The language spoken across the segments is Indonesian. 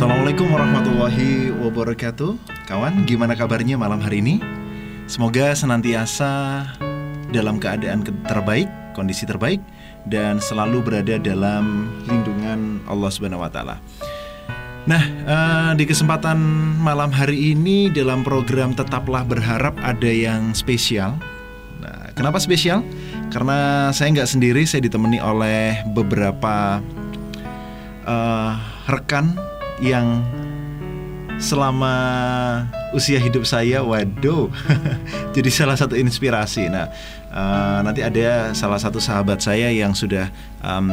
Assalamualaikum warahmatullahi wabarakatuh. Kawan, gimana kabarnya malam hari ini? Semoga senantiasa dalam keadaan terbaik, kondisi terbaik, dan selalu berada dalam lindungan Allah Subhanahu wa Ta'ala. Nah, di kesempatan malam hari ini dalam program Tetaplah Berharap ada yang spesial. Nah, kenapa spesial? Karena saya nggak sendiri, saya ditemani oleh beberapa rekan yang selama usia hidup saya, waduh, jadi salah satu inspirasi. Nah, nanti ada salah satu sahabat saya yang sudah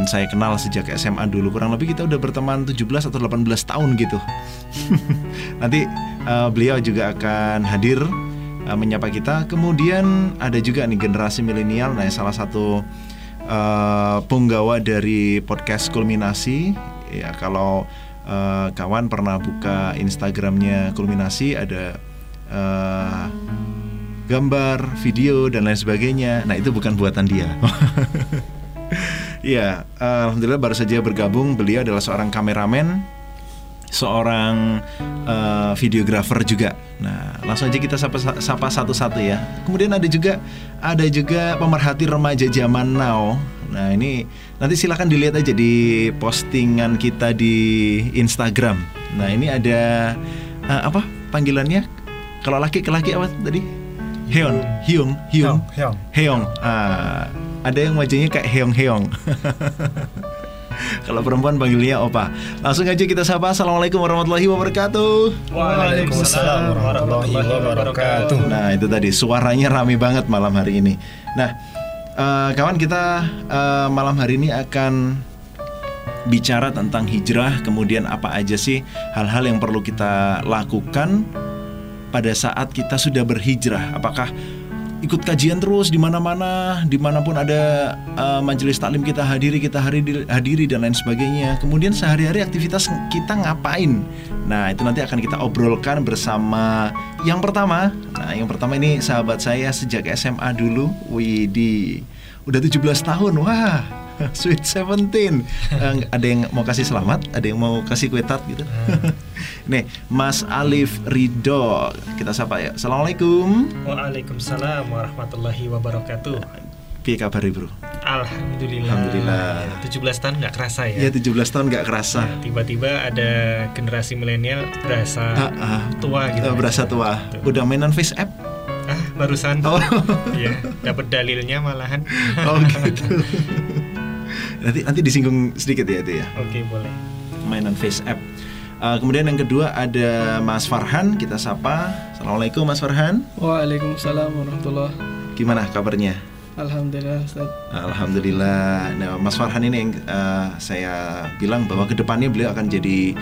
saya kenal sejak SMA dulu. Kurang lebih kita udah berteman 17 atau 18 tahun gitu. Nanti beliau juga akan hadir menyapa kita. Kemudian ada juga nih generasi milenial. Nah, salah satu penggawa dari podcast Kulminasi. Ya, kalau kawan pernah buka Instagramnya Kulminasi, ada gambar, video, dan lain sebagainya. Nah, itu bukan buatan dia. Ya, alhamdulillah baru saja bergabung. Beliau adalah seorang kameramen, seorang videographer juga. Nah, langsung aja kita sapa satu-satu ya. Kemudian ada juga pemerhati remaja zaman now. Nah, ini nanti silahkan dilihat aja di postingan kita di Instagram. Nah, ini ada apa panggilannya? Kalau laki ke laki apa tadi? Heong. Ada yang wajahnya kayak heong. Kalau perempuan panggilnya opa. Langsung aja kita sapa. Assalamualaikum warahmatullahi wabarakatuh. Waalaikumsalam warahmatullahi wabarakatuh. Nah, itu tadi suaranya rame banget malam hari ini. Nah, kawan, kita malam hari ini akan bicara tentang hijrah. Kemudian apa aja sih hal-hal yang perlu kita lakukan pada saat kita sudah berhijrah? Apakah ikut kajian terus di mana-mana, dimanapun ada majelis taklim kita hadiri dan lain sebagainya. Kemudian sehari-hari aktivitas kita ngapain? Nah, itu nanti akan kita obrolkan bersama yang pertama. Nah, yang pertama ini sahabat saya sejak SMA dulu. Widih, udah 17 tahun. Wah, sweet 17. Ada yang mau kasih selamat, ada yang mau kasih kue tart gitu. Nih, Mas Alif Rido, kita sapa ya. Assalamualaikum. Waalaikumsalam warahmatullahi wabarakatuh. Piye kabar, Bro? Alhamdulillah. 17 tahun nggak kerasa ya. Iya, 17 tahun nggak kerasa. Nah, tiba-tiba ada generasi milenial berasa tua gitu. Berasa tua. Gitu. Udah mainan FaceApp? Barusan. Oh. Iya, dapat dalilnya malahan. Oh, gitu. Nanti disinggung sedikit ya itu ya. Oke, boleh. Mainan FaceApp. Kemudian yang kedua ada Mas Farhan, kita sapa. Assalamualaikum Mas Farhan. Waalaikumsalam warahmatullah. Gimana kabarnya? Alhamdulillah, Ustaz. Alhamdulillah. Nah, Mas Farhan ini yang saya bilang bahwa kedepannya beliau akan jadi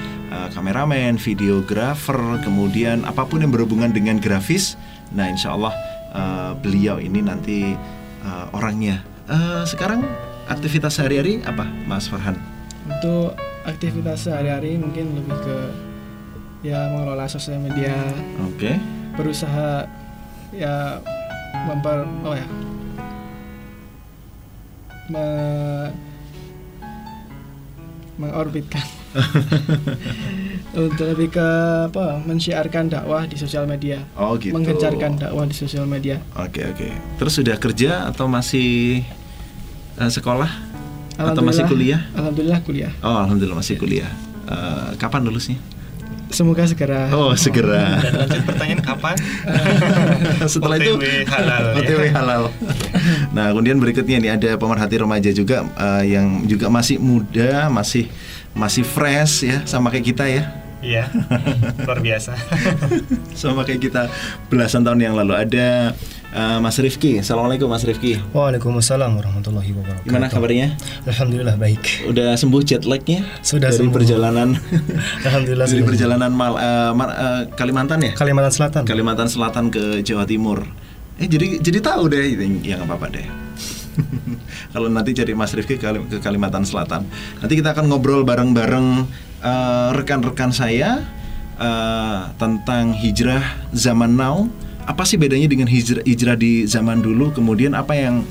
kameramen, videographer, kemudian apapun yang berhubungan dengan grafis. Nah, insyaallah beliau ini nanti orangnya. Sekarang aktivitas sehari-hari apa, Mas Farhan? Untuk aktivitas sehari-hari mungkin lebih ke ya mengelola sosial media. Oke. Okay. Berusaha ya mengorbitkan untuk lebih ke mensiarkan dakwah di sosial media. Oh, gitu. Menggencarkan dakwah di sosial media. Oke. Terus sudah kerja atau masih sekolah? Atau masih kuliah? Alhamdulillah kuliah. Oh, alhamdulillah masih kuliah. Kapan lulusnya? Semoga segera. Oh, segera. Dan lanjut pertanyaan kapan? Setelah OTW itu halal. OTW ya? Halal. Nah, kemudian berikutnya nih ada pemerhati remaja juga yang juga masih muda, masih fresh ya, sama kayak kita ya. Iya. Luar biasa. Sama kayak kita belasan tahun yang lalu. Ada Mas Rifki. Assalamualaikum Mas Rifki. Waalaikumsalam warahmatullahi wabarakatuh. Gimana kabarnya? Alhamdulillah baik. Udah sembuh jet lagnya? Sudah dari sembuh. Perjalanan. Alhamdulillah. Dari sembuh. Perjalanan Kalimantan ya? Kalimantan Selatan. Kalimantan Selatan ke Jawa Timur. Jadi tahu deh, ya nggak apa-apa deh. Kalau nanti cari Mas Rifki ke Kalimantan Selatan. Nanti kita akan ngobrol bareng-bareng rekan-rekan saya tentang hijrah zaman now. Apa sih bedanya dengan hijrah di zaman dulu? Kemudian apa yang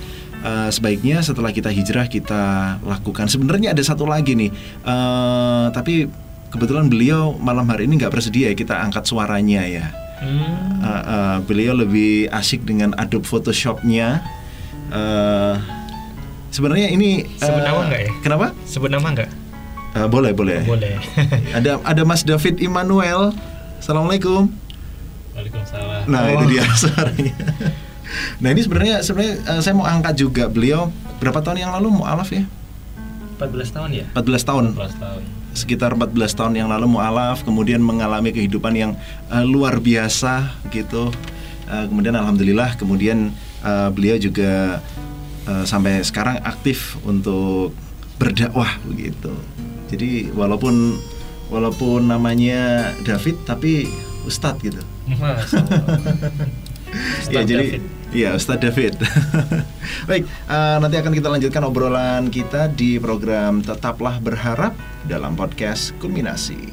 sebaiknya setelah kita hijrah kita lakukan? Sebenarnya ada satu lagi nih, tapi kebetulan beliau malam hari ini nggak bersedia kita angkat suaranya ya. Beliau lebih asik dengan Adobe Photoshopnya. Sebenarnya ini sebenarnya enggak ya? Kenapa? Sebenarnya enggak? Boleh. Ada Mas David Emmanuel. Assalamualaikum. Waalaikumsalam. Nah, oh, itu dia suaranya. Nah, ini sebenarnya saya mau angkat juga beliau berapa tahun yang lalu mu'alaf ya? 14 tahun ya? 14 tahun. Sekitar 14 tahun yang lalu mu'alaf, kemudian mengalami kehidupan yang luar biasa gitu. Kemudian alhamdulillah, kemudian beliau juga sampai sekarang aktif untuk berdakwah begitu. Jadi walaupun namanya David tapi Ustadz gitu. Ustadz ya, jadi David. Ya Ustadz David. Baik, nanti akan kita lanjutkan obrolan kita di program Tetaplah Berharap dalam podcast Kulminasi.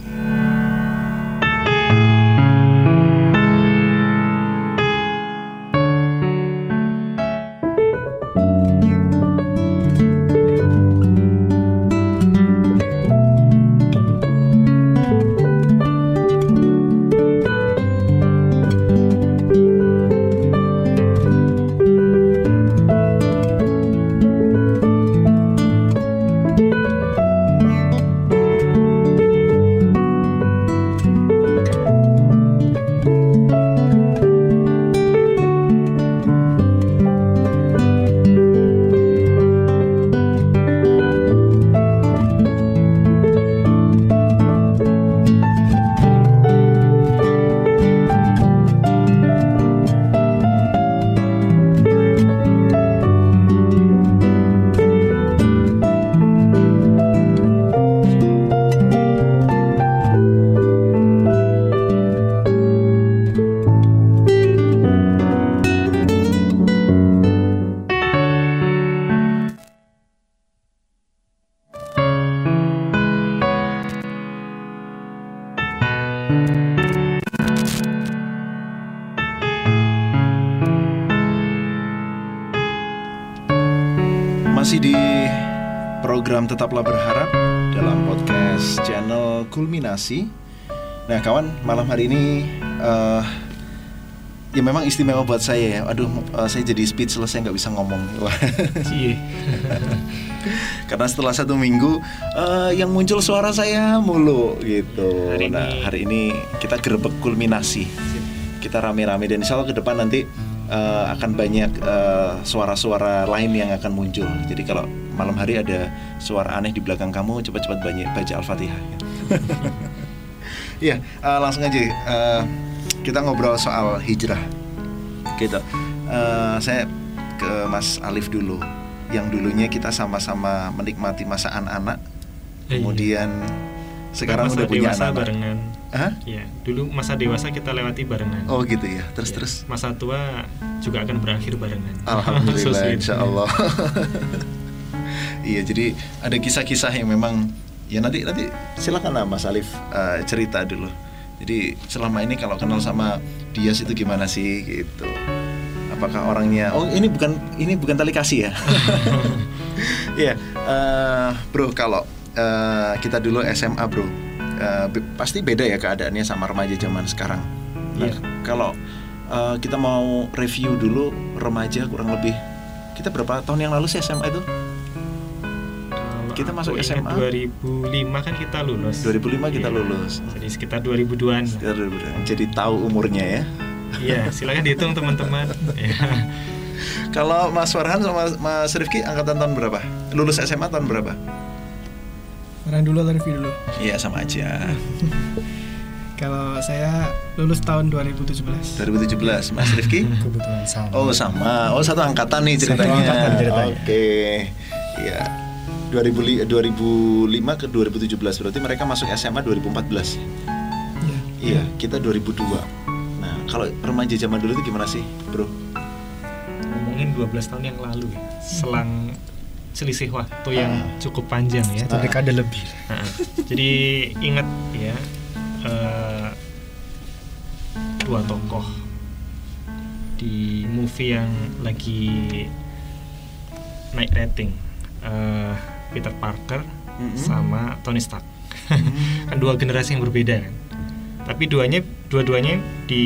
Tetaplah Berharap dalam podcast channel Kulminasi. Nah kawan, malam hari ini ya memang istimewa buat saya ya. Aduh, saya jadi speechless, saya nggak bisa ngomong. Karena setelah 1 minggu yang muncul suara saya mulu gitu. Hari ini kita gerbek Kulminasi. Kita rame-rame dan insya Allah ke depan nanti akan banyak suara-suara lain yang akan muncul. Jadi kalau malam hari ada suara aneh di belakang kamu, cepat-cepat banyak baca Al-Fatihah. Iya, langsung aja kita ngobrol soal hijrah. Gitu. Saya ke Mas Alif dulu, yang dulunya kita sama-sama menikmati masa anak-anak, kemudian sekarang udah punya anak. Hah? Ya, dulu masa dewasa kita lewati barengan. Oh gitu ya, terus. Masa tua juga akan berakhir barengan. Alhamdulillah, insya Allah. Iya, jadi ada kisah-kisah yang memang ya nanti silakanlah Mas Alif cerita dulu. Jadi selama ini kalau kenal sama Dias itu gimana sih gitu? Apakah orangnya? Oh ini bukan tali kasih ya? Iya, bro kalau kita dulu SMA bro. Pasti beda ya keadaannya sama remaja zaman sekarang. Nah, kalau kita mau review dulu remaja kurang lebih kita berapa tahun yang lalu sih SMA itu? Kita masuk SMA 2005 kan kita lulus. 2005 kita lulus. Jadi sekitar 2002-an. Sekitar 2002. Jadi tahu umurnya ya. Iya, silakan dihitung teman-teman. Kalau Mas Farhan sama Mas Rifki angkatan tahun berapa? Lulus SMA tahun berapa? Farhan dulu atau Rifki dulu? Iya sama aja. Kalau saya lulus tahun 2017. Mas Rifki? Kebetulan sama. Oh sama, oh satu angkatan nih ceritanya. Satu angkatan ceritanya. Oke. Iya 2005 ke 2017, berarti mereka masuk SMA 2014. Iya. Iya, kita 2002. Nah kalau remaja zaman dulu itu gimana sih bro? Ngomongin 12 tahun yang lalu ya. Selang selisih waktu yang cukup panjang ya, dekade lebih. Jadi ingat ya, 2 tokoh di movie yang lagi naik rating, Peter Parker sama Tony Stark. Kan dua generasi yang berbeda kan. Tapi dua-duanya di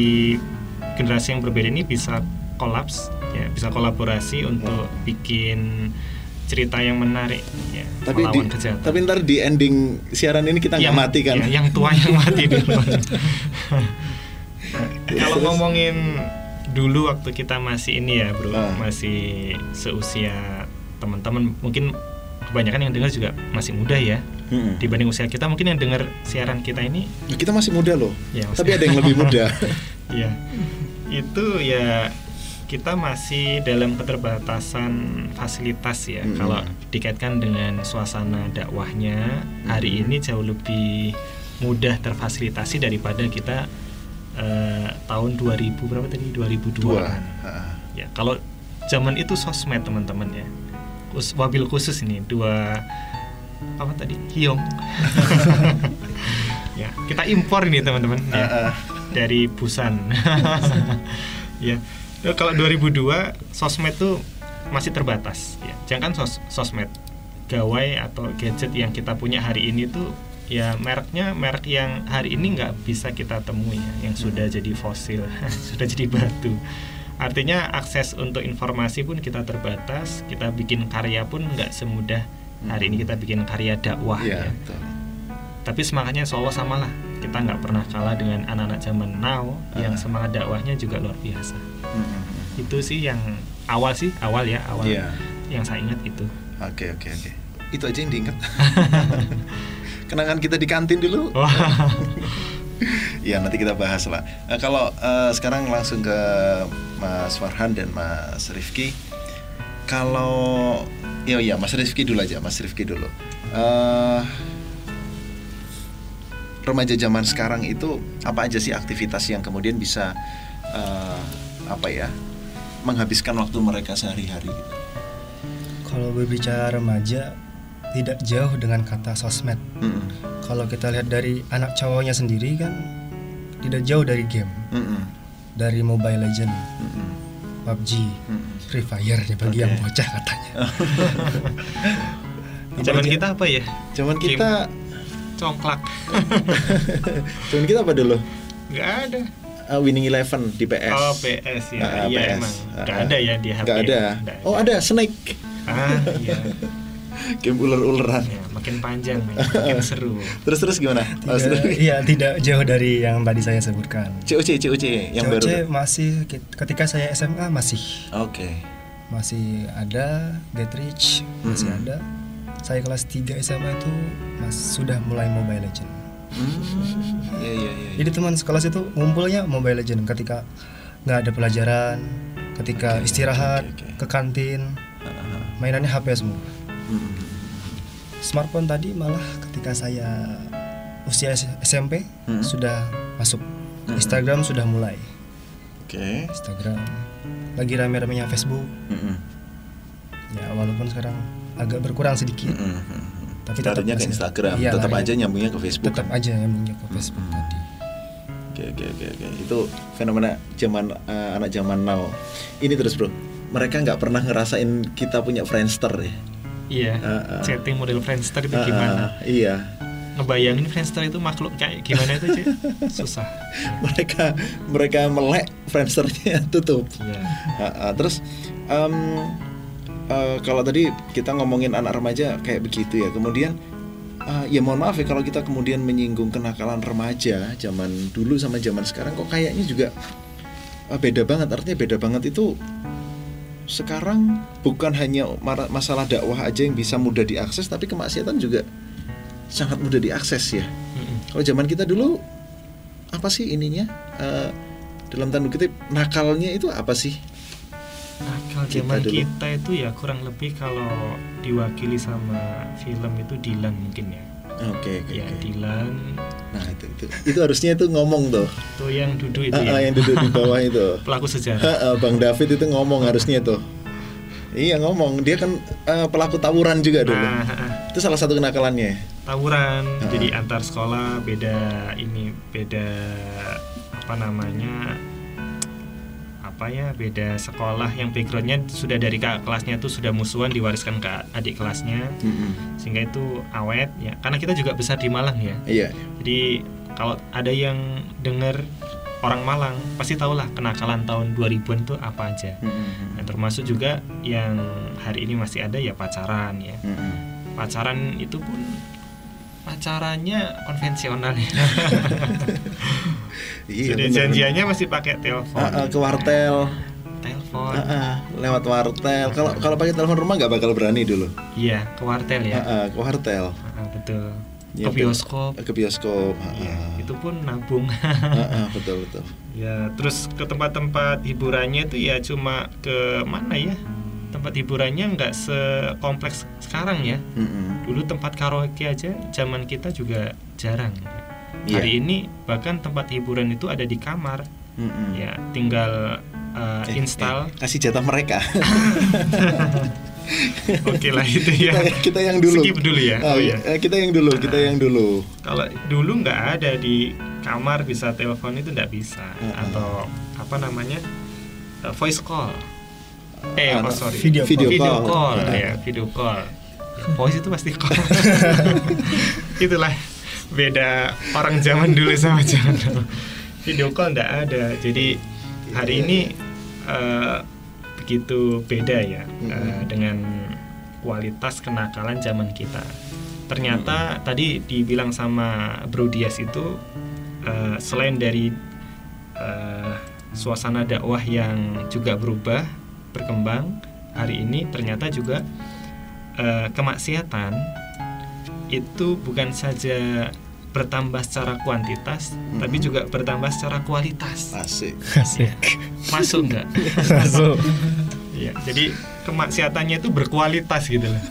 generasi yang berbeda ini bisa kolaps ya, bisa kolaborasi untuk bikin cerita yang menarik ya, tapi melawan kejahatan. Tapi ntar di ending siaran ini kita nggak mati kan? Ya, yang tua yang mati dulu. Kalau ngomongin dulu waktu kita masih ini ya bro, masih seusia teman-teman, mungkin kebanyakan yang dengar juga masih muda ya. Dibanding usia kita, mungkin yang dengar siaran kita ini kita masih muda loh ya, tapi ada yang lebih muda. Ya, itu ya kita masih dalam keterbatasan fasilitas ya. Kalau dikaitkan dengan suasana dakwahnya hari ini jauh lebih mudah terfasilitasi daripada kita tahun 2000 berapa tadi? 2002 kan? Ya, kalau zaman itu sosmed teman-teman ya, wabil khusus ini dua apa tadi? Hiong. Ya, kita impor ini teman-teman ya, dari Busan. Ya, kalau 2002 sosmed tuh masih terbatas ya. Jangan sosmed, gawai atau gadget yang kita punya hari ini tuh ya merek yang hari ini nggak bisa kita temui ya, yang sudah jadi fosil, sudah jadi batu. Artinya akses untuk informasi pun kita terbatas, kita bikin karya pun nggak semudah hari ini kita bikin karya dakwah ya, ya. Tapi semangatnya insya Allah samalah, kita nggak pernah kalah dengan anak-anak zaman now yang semangat dakwahnya juga luar biasa. Itu sih yang awal yang saya ingat itu. Oke. Itu aja yang diingat. Kenangan kita di kantin dulu. Ya, nanti kita bahas lah. Nah, kalau sekarang langsung ke Mas Farhan dan Mas Rifki. Kalau ya Mas Rifki dulu aja, remaja zaman sekarang itu apa aja sih aktivitas yang kemudian bisa menghabiskan waktu mereka sehari-hari? Kalau berbicara remaja, tidak jauh dengan kata sosmed. Kalau kita lihat dari anak cowoknya sendiri kan tidak jauh dari game, dari Mobile Legends, PUBG, Free Fire ya bagi yang bocah katanya. Zaman kita apa ya? Zaman kita congklak. Zaman kita apa dulu? Nggak ada. Winning Eleven di PS. Oh PS ya, iya emang. Nggak ada ya di HP. Nggak ada. Oh ada Snake. Iya. Game ular-ularan ya, makin panjang, makin seru. Terus gimana? Iya, tidak jauh dari yang tadi saya sebutkan. COC yang baru. COC masih ketika saya SMA masih. Oke. Masih ada Get Rich, masih ada. Saya kelas 3 SMA itu sudah mulai Mobile Legends. Jadi teman sekelas itu ngumpulnya Mobile Legends ketika nggak ada pelajaran, ketika istirahat, ke kantin. Mainannya HP semua. Smartphone tadi malah ketika saya usia SMP sudah masuk. Instagram sudah mulai. Instagram lagi rame-ramenya Facebook. Ya walaupun sekarang agak berkurang sedikit. Tapi tetapnya ke Instagram, iya, tetap aja nyambungnya ke Facebook. Tetap aja nyambungnya ke Facebook tadi. Oke. Itu fenomena zaman anak zaman now. Ini terus bro, mereka nggak pernah ngerasain kita punya Friendster ya. Iya, setting model Friendster itu gimana? Iya. Ngebayangin Friendster itu makhluk kayak gimana itu, Cik? Susah. Mereka melek, Friendsternya tutup. Iya. Terus kalau tadi kita ngomongin anak remaja kayak begitu ya. Kemudian ya mohon maaf ya kalau kita kemudian menyinggung kenakalan remaja zaman dulu sama zaman sekarang kok kayaknya juga beda banget. Artinya beda banget itu sekarang bukan hanya masalah dakwah aja yang bisa mudah diakses, tapi kemaksiatan juga sangat mudah diakses ya. Kalau zaman kita dulu apa sih ininya, dalam tanda kutip nakalnya itu apa sih? Nakal zaman kita itu ya kurang lebih kalau diwakili sama film itu Dilan mungkin ya. Oke. Dilan. Nah itu harusnya itu ngomong tuh. Tuh yang duduk itu. Yang duduk di bawah itu. Pelaku sejarah. Bang David itu ngomong harusnya tuh. Iya ngomong. Dia kan pelaku tawuran juga dulu. Itu salah satu kenakalannya. Tawuran. Jadi antar sekolah beda ini, beda apa namanya? apa ya, beda sekolah yang backgroundnya sudah dari kakak kelasnya tuh sudah musuhan, diwariskan ke adik kelasnya, sehingga itu awet ya, karena kita juga besar di Malang ya. Iya. Jadi kalau ada yang dengar orang Malang pasti tahulah kenakalan tahun 2000-an itu apa aja. Nah, termasuk juga yang hari ini masih ada ya pacaran ya. Pacaran itu pun pacarannya konvensional ya. Iya, jadi janjiannya masih pakai telepon. Ke wartel. Telepon. Lewat wartel. Kalau pakai telepon rumah nggak bakal berani dulu. Iya, ke wartel ya. Ke wartel. Betul. Ya, ke bioskop. Ke bioskop. Ya, itu pun nabung. Betul betul. Ya, terus ke tempat-tempat hiburannya itu ya cuma ke mana ya? Tempat hiburannya nggak sekompleks sekarang ya. Dulu tempat karaoke aja zaman kita juga jarang. Hari ini bahkan tempat hiburan itu ada di kamar. Ya, tinggal install. Kasih jatah mereka. Oke lah itu ya. Kita yang dulu. Skip dulu ya. Kita yang dulu. Kalau dulu nggak ada di kamar bisa telepon itu nggak bisa. Atau apa namanya voice call. Video call. Ya, video call. Voice itu pasti call. Itulah beda orang zaman dulu sama zaman dulu. Video call nggak ada. Jadi hari ini begitu beda ya dengan kualitas kenakalan zaman kita. Ternyata tadi dibilang sama Bro Dias itu selain dari suasana dakwah yang juga berubah, berkembang hari ini, ternyata juga kemaksiatan itu bukan saja bertambah secara kuantitas, tapi juga bertambah secara kualitas. Asik. Masuk nggak? Masuk. Ya, jadi kemaksiatannya itu berkualitas gitu lah.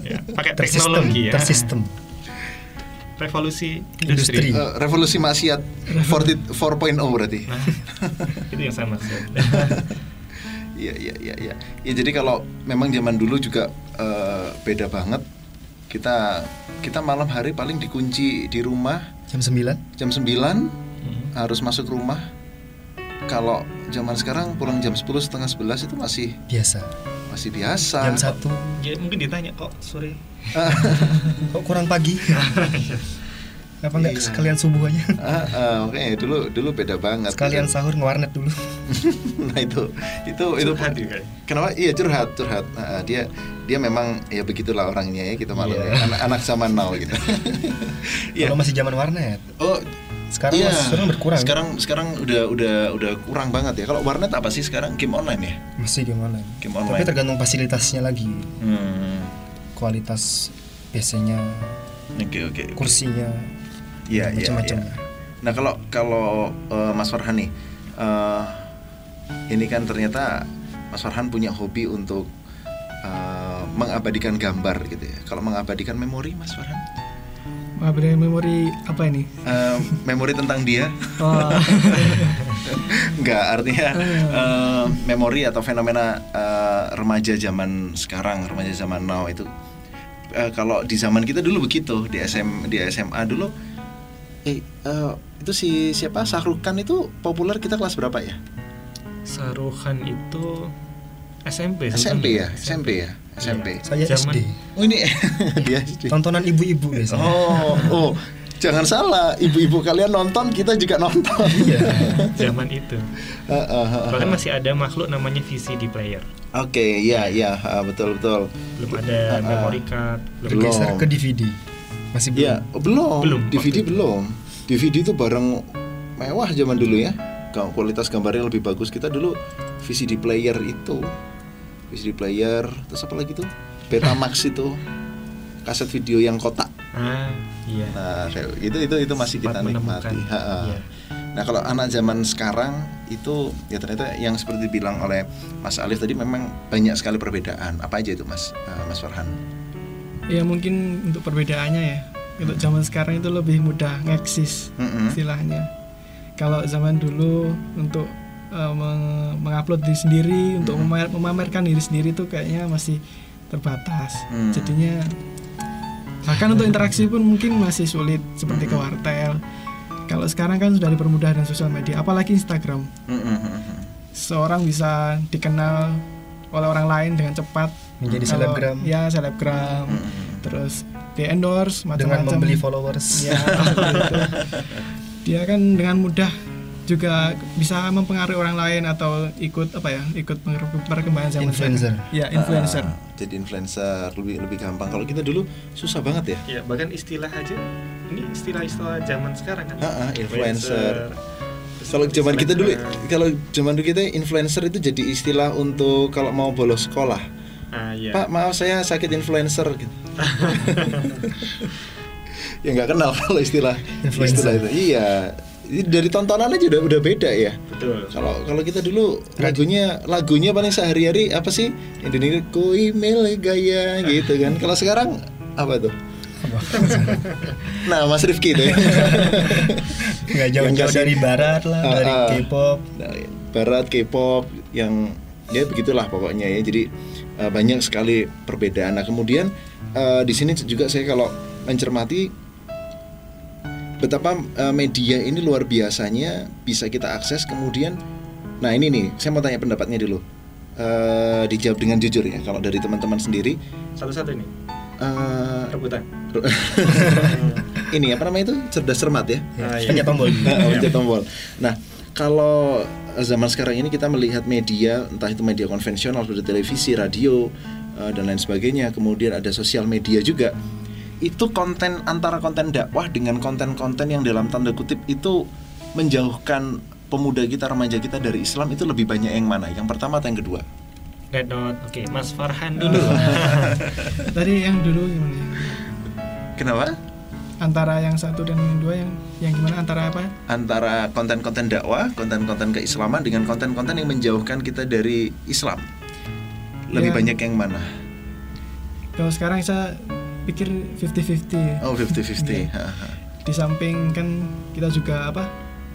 Ya, pakai teknologi ya. Tersistem. Revolusi industri. Revolusi maksiat 4.0 berarti. Nah, itu yang sama. Iya. Ya, jadi kalau memang zaman dulu juga beda banget. Kita malam hari paling dikunci di rumah jam 9 harus masuk rumah. Kalau zaman sekarang pulang jam 10, setengah 11 itu masih biasa. Jam 1 ya, mungkin ditanya kok sore. Kok kurang pagi? Apa nggak sekalian subuh aja? Oke. Dulu beda banget. Sekalian sahur ngewarnet dulu. Nah itu kenapa? Iya curhat. Dia memang ya begitulah orangnya ya, kita malu. Yeah. Anak zaman now gitu. Yeah. Kalau masih zaman warnet. Oh sekarang yeah. Sekarang berkurang. Sekarang udah kurang banget ya. Kalau warnet apa sih sekarang? Game online ya? Masih game online. Tapi tergantung fasilitasnya lagi. Kualitas PC-nya. Oke. Kursinya. Iya, macam-macam. Ya. Nah, kalau Mas Farhan nih, ini kan ternyata Mas Farhan punya hobi untuk mengabadikan gambar gitu ya. Kalau mengabadikan memori, Mas Farhan? Mengabadikan memori apa ini? Memori tentang dia. Oh. Enggak, artinya memori atau fenomena remaja zaman sekarang, remaja zaman now itu. Kalau di zaman kita dulu begitu, di SMA dulu itu siapa Sahrukan itu populer, kita kelas berapa ya? Sahrukan itu SMP. Saya SD. Oh ini dia SD. Tontonan ibu-ibu biasanya. Oh, jangan salah, ibu-ibu kalian nonton, kita juga nonton. Iya, zaman itu. Bahkan masih ada makhluk namanya VCD player. Oke, iya, betul. Belum ada memory card, belum ke DVD. Masih belum. Ya, belum. DVD belum. DVD itu barang mewah zaman dulu ya. Kualitas gambarnya lebih bagus. Kita dulu VCD player itu. VCD player, terus apa lagi tuh? Betamax itu. Kaset video yang kotak. Iya. Nah, itu masih kita nikmati. Nah, kalau anak zaman sekarang itu ya ternyata yang seperti dibilang oleh Mas Alif tadi memang banyak sekali perbedaan. Apa aja itu Mas Farhan? Ya mungkin untuk perbedaannya ya, untuk zaman sekarang itu lebih mudah ngeksis istilahnya. Kalau zaman dulu untuk mengupload diri sendiri, untuk memamerkan diri sendiri itu kayaknya masih terbatas. Jadinya bahkan untuk interaksi pun mungkin masih sulit seperti ke wartel. Kalau sekarang kan sudah dipermudah dengan sosial media, apalagi Instagram. seorang bisa dikenal oleh orang lain dengan cepat, menjadi selebgram. Ya, selebgram. Terus di endorse macam-macam, dengan membeli followers. Ya, gitu. Dia kan dengan mudah juga bisa mempengaruhi orang lain atau ikut ikut perkembangan zaman influencer. Ya, influencer. Jadi influencer lebih gampang. Kalau kita dulu susah banget ya. Ya, bahkan istilah aja. Ini istilah-istilah zaman sekarang kan. Influencer. Kalau zaman kita dulu, influencer itu jadi istilah untuk kalau mau bolos sekolah. Iya. Pak, maaf saya sakit influencer gitu. Ya nggak kenal kalau istilah influencer istilah itu. Iya. Dari tontonan aja udah beda ya. Betul. Kalau kita dulu lagunya paling sehari-hari apa sih? Indonesia koi mele gaya gitu kan. Kalau sekarang apa tuh? Nah, Mas Rifki itu ya. Enggak jauh-jauh dari barat lah, dari K-pop. Barat K-pop yang ya begitulah pokoknya ya. Jadi banyak sekali perbedaan. Nah, kemudian di sini juga saya kalau mencermati betapa media ini luar biasanya bisa kita akses. Kemudian, nah ini nih, saya mau tanya pendapatnya dulu. Dijawab dengan jujur ya, kalau dari teman-teman sendiri. Satu-satu ini. Rebutan. Ini apa namanya itu? Cerdas cermat ya. Pencet tombol. Pencet tombol. Nah, kalau zaman sekarang ini kita melihat media, entah itu media konvensional seperti televisi, radio, dan lain sebagainya. Kemudian ada sosial media juga. Itu konten antara konten dakwah dengan konten-konten yang dalam tanda kutip itu menjauhkan pemuda kita, remaja kita dari Islam, itu lebih banyak yang mana? Yang pertama atau yang kedua? Gadot, oke, Mas Farhan dulu. Tadi yang dulu gimana? Kenapa? Antara yang satu dan yang dua yang gimana? Antara apa? Antara konten-konten dakwah, konten-konten keislaman dengan konten-konten yang menjauhkan kita dari Islam. Lebih banyak yang mana? Kalau sekarang saya pikir 50-50. Oh, 50-50. Di samping kan kita juga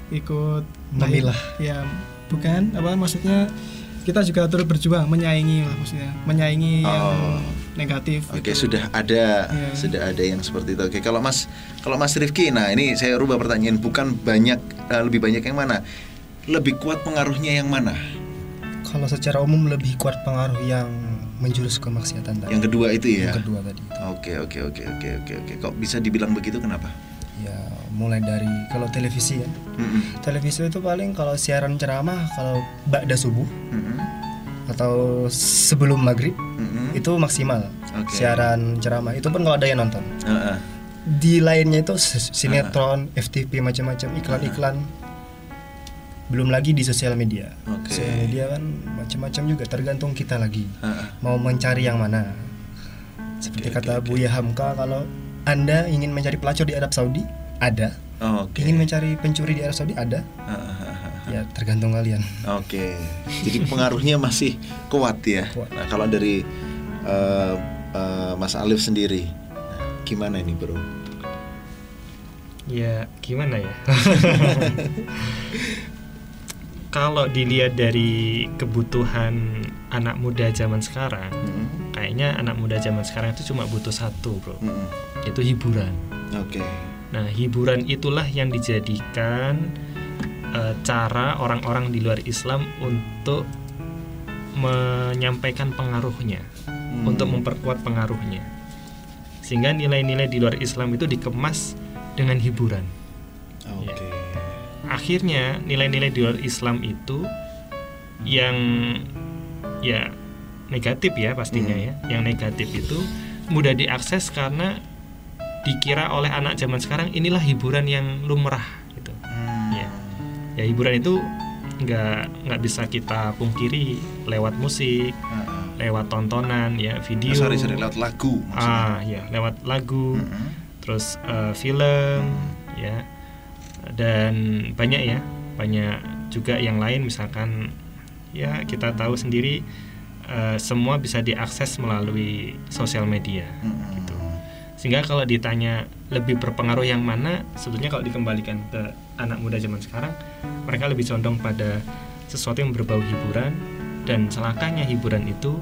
ikut memilah. Ya, bukan maksudnya kita juga terus berjuang menyaingi lah, maksudnya menyaingi yang negatif. Oke, gitu. sudah ada yang seperti itu. Oke, kalau Mas Rifki, nah ini saya rubah pertanyaan, bukan banyak lebih banyak yang mana? Lebih kuat pengaruhnya yang mana? Kalau secara umum lebih kuat pengaruh yang menjurus kemaksiatan tadi. Yang kedua itu ya. Yang kedua tadi. Oke. Kok bisa dibilang begitu, kenapa? Ya, mulai dari kalau televisi ya. Televisi itu paling kalau siaran ceramah kalau ba'da subuh. Atau sebelum maghrib. Itu maksimal. Okay. Siaran ceramah itu pun kalau ada yang nonton. Di lainnya itu sinetron, FTP, macam-macam, iklan-iklan. Belum lagi di sosial media. Okay. Sosial media kan macam-macam juga, tergantung kita lagi mau mencari yang mana. Seperti kata Buya Hamka, kalau Anda ingin mencari pelacur di Arab Saudi, ada. Ingin mencari pencuri di Arab Saudi, ada. Ya, tergantung kalian. Oke. Jadi pengaruhnya masih kuat ya. Nah, kalau dari Mas Alif sendiri, gimana ini bro? Ya, gimana ya? Kalau dilihat dari kebutuhan anak muda zaman sekarang, kayaknya anak muda zaman sekarang itu cuma butuh satu, bro, yaitu hiburan. Okay. Nah, hiburan itulah yang dijadikan cara orang-orang di luar Islam untuk menyampaikan pengaruhnya, untuk memperkuat pengaruhnya, sehingga nilai-nilai di luar Islam itu dikemas dengan hiburan. Okay. Ya. Akhirnya nilai-nilai di luar Islam itu yang ya negatif ya pastinya ya, yang negatif itu mudah diakses karena dikira oleh anak zaman sekarang inilah hiburan yang lumrah gitu. Ya hiburan itu nggak bisa kita pungkiri lewat musik, lewat tontonan ya, video. Lewat lagu maksudnya. Ya lewat lagu, terus film ya. Dan banyak juga yang lain, misalkan ya kita tahu sendiri semua bisa diakses melalui sosial media gitu. Sehingga kalau ditanya lebih berpengaruh yang mana, sebetulnya kalau dikembalikan ke anak muda zaman sekarang, mereka lebih condong pada sesuatu yang berbau hiburan, dan celakanya hiburan itu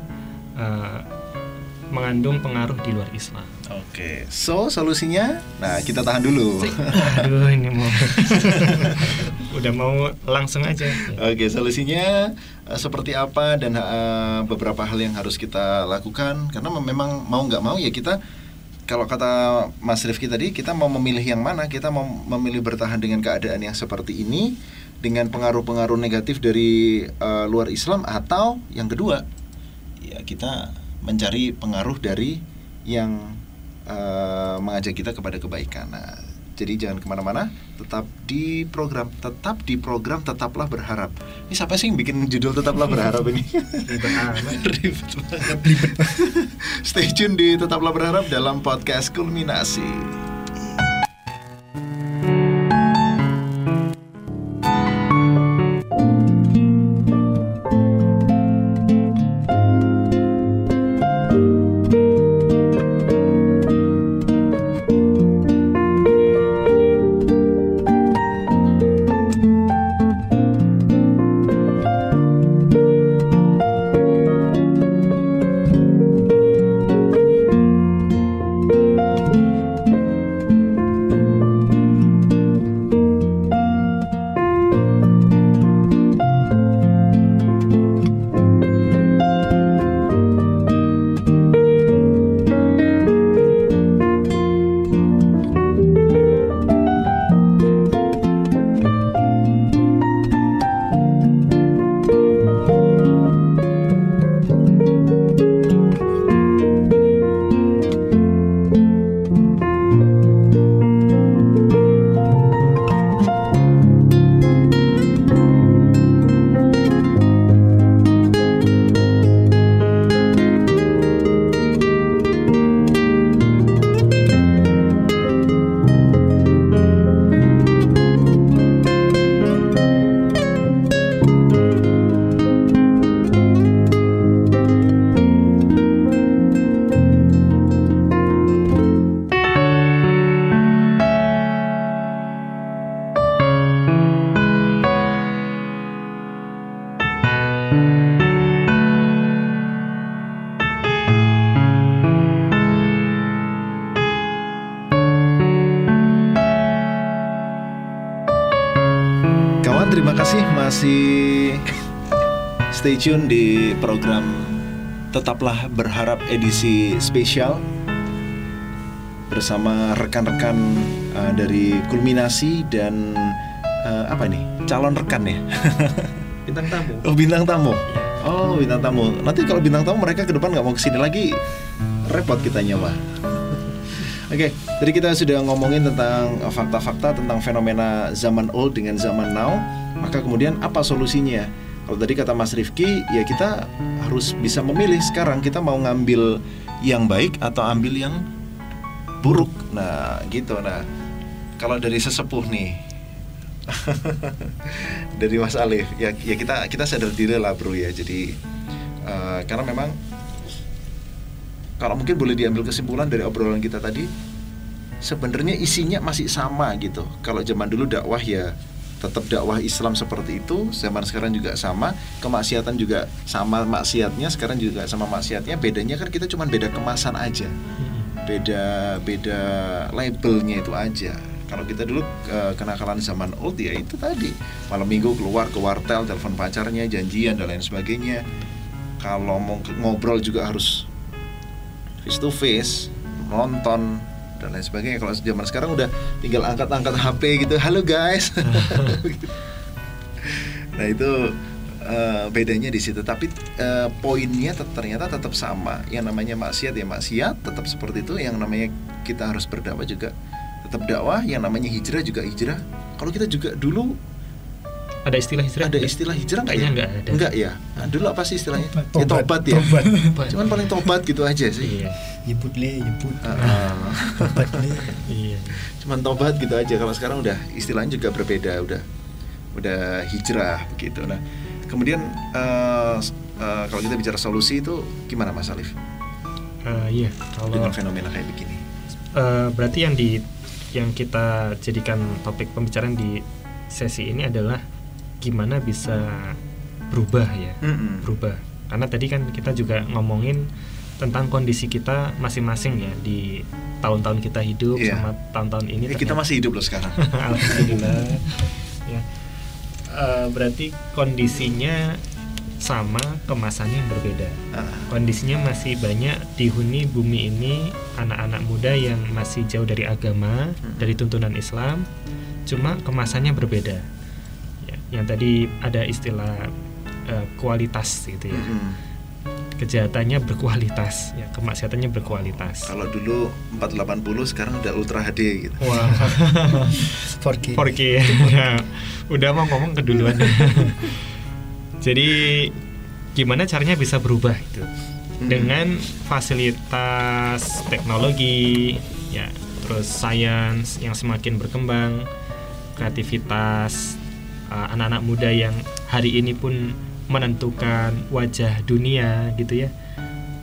mengandung pengaruh di luar Islam. Oke. So, solusinya? Nah, kita tahan dulu. Aduh, ini mau udah mau langsung aja. Oke, solusinya seperti apa dan beberapa hal yang harus kita lakukan, karena memang mau nggak mau ya kita, kalau kata Mas Rifki tadi, kita mau memilih yang mana, kita mau memilih bertahan dengan keadaan yang seperti ini dengan pengaruh-pengaruh negatif dari luar Islam, atau yang kedua ya kita mencari pengaruh dari yang mengajak kita kepada kebaikan. Nah, jadi jangan kemana-mana, tetap di program Tetaplah Berharap. Ini siapa sih yang bikin judul Tetaplah Berharap ini? Ribet banget. Stay tune di Tetaplah Berharap dalam podcast Kulminasi. Masih stay tune di program Tetaplah Berharap edisi spesial bersama rekan-rekan dari Kulminasi dan apa nih, calon rekan ya, bintang tamu. Oh, bintang tamu. Oh, bintang tamu. Nanti kalau bintang tamu mereka ke depan nggak mau kesini lagi, repot kita nyawa. Oke, jadi kita sudah ngomongin tentang fakta-fakta tentang fenomena zaman old dengan zaman now. Maka kemudian apa solusinya? Kalau tadi kata Mas Rifki, ya kita harus bisa memilih sekarang kita mau ngambil yang baik atau ambil yang buruk. Nah, gitu. Nah, kalau dari sesepuh nih, dari Mas Alif, ya kita sadar diri lah bro ya. Jadi karena memang kalau mungkin boleh diambil kesimpulan dari obrolan kita tadi, sebenarnya isinya masih sama gitu. Kalau zaman dulu dakwah ya tetap dakwah Islam seperti itu, zaman sekarang juga sama, kemaksiatan juga sama maksiatnya, sekarang juga sama maksiatnya. Bedanya kan kita cuma beda kemasan aja, beda labelnya itu aja. Kalau kita dulu kenakalan zaman old ya itu tadi, malam minggu keluar ke wartel, telepon pacarnya, janjian dan lain sebagainya. Kalau mau ngobrol juga harus face to face, nonton dan lain sebagainya. Kalau zaman sekarang udah tinggal angkat-angkat HP gitu, halo guys. Nah itu bedanya di situ. Tapi poinnya ternyata tetap sama. Yang namanya maksiat ya maksiat, tetap seperti itu. Yang namanya kita harus berdakwah juga tetap dakwah. Yang namanya hijrah juga hijrah. Kalau kita juga dulu ada istilah hijrah? Ada istilah hijrah nggak ya? Nggak ada. Nggak ya? Nah, dulu apa sih istilahnya? Tobat. Ya, tobat ya? Tobat. Cuman paling tobat gitu aja sih. Iya. Nyebut. Tobat le. Iya. Cuman tobat gitu aja. Kalau sekarang udah istilahnya juga berbeda. Udah hijrah begitu. Nah, kemudian kalau kita bicara solusi itu gimana Mas Alif? Iya. Kalau dengan fenomena kayak begini. Berarti yang kita jadikan topik pembicaraan di sesi ini adalah gimana bisa berubah ya, berubah. Karena tadi kan kita juga ngomongin tentang kondisi kita masing-masing ya di tahun-tahun kita hidup sama tahun-tahun ini. Kita masih hidup loh sekarang. Alhamdulillah. Ya. berarti kondisinya sama, kemasannya yang berbeda. Kondisinya masih banyak dihuni bumi ini anak-anak muda yang masih jauh dari agama, dari tuntunan Islam, cuma kemasannya berbeda. Ya, yang tadi ada istilah kualitas gitu ya. Kejahatannya berkualitas, ya, kemaksiatannya berkualitas. Kalau dulu 480, sekarang udah Ultra HD gitu. Wah, 4K. 4K. Ya, udah mau ngomong keduluan. Jadi gimana caranya bisa berubah itu dengan fasilitas teknologi, ya, terus sains yang semakin berkembang, kreativitas anak-anak muda yang hari ini pun menentukan wajah dunia gitu ya.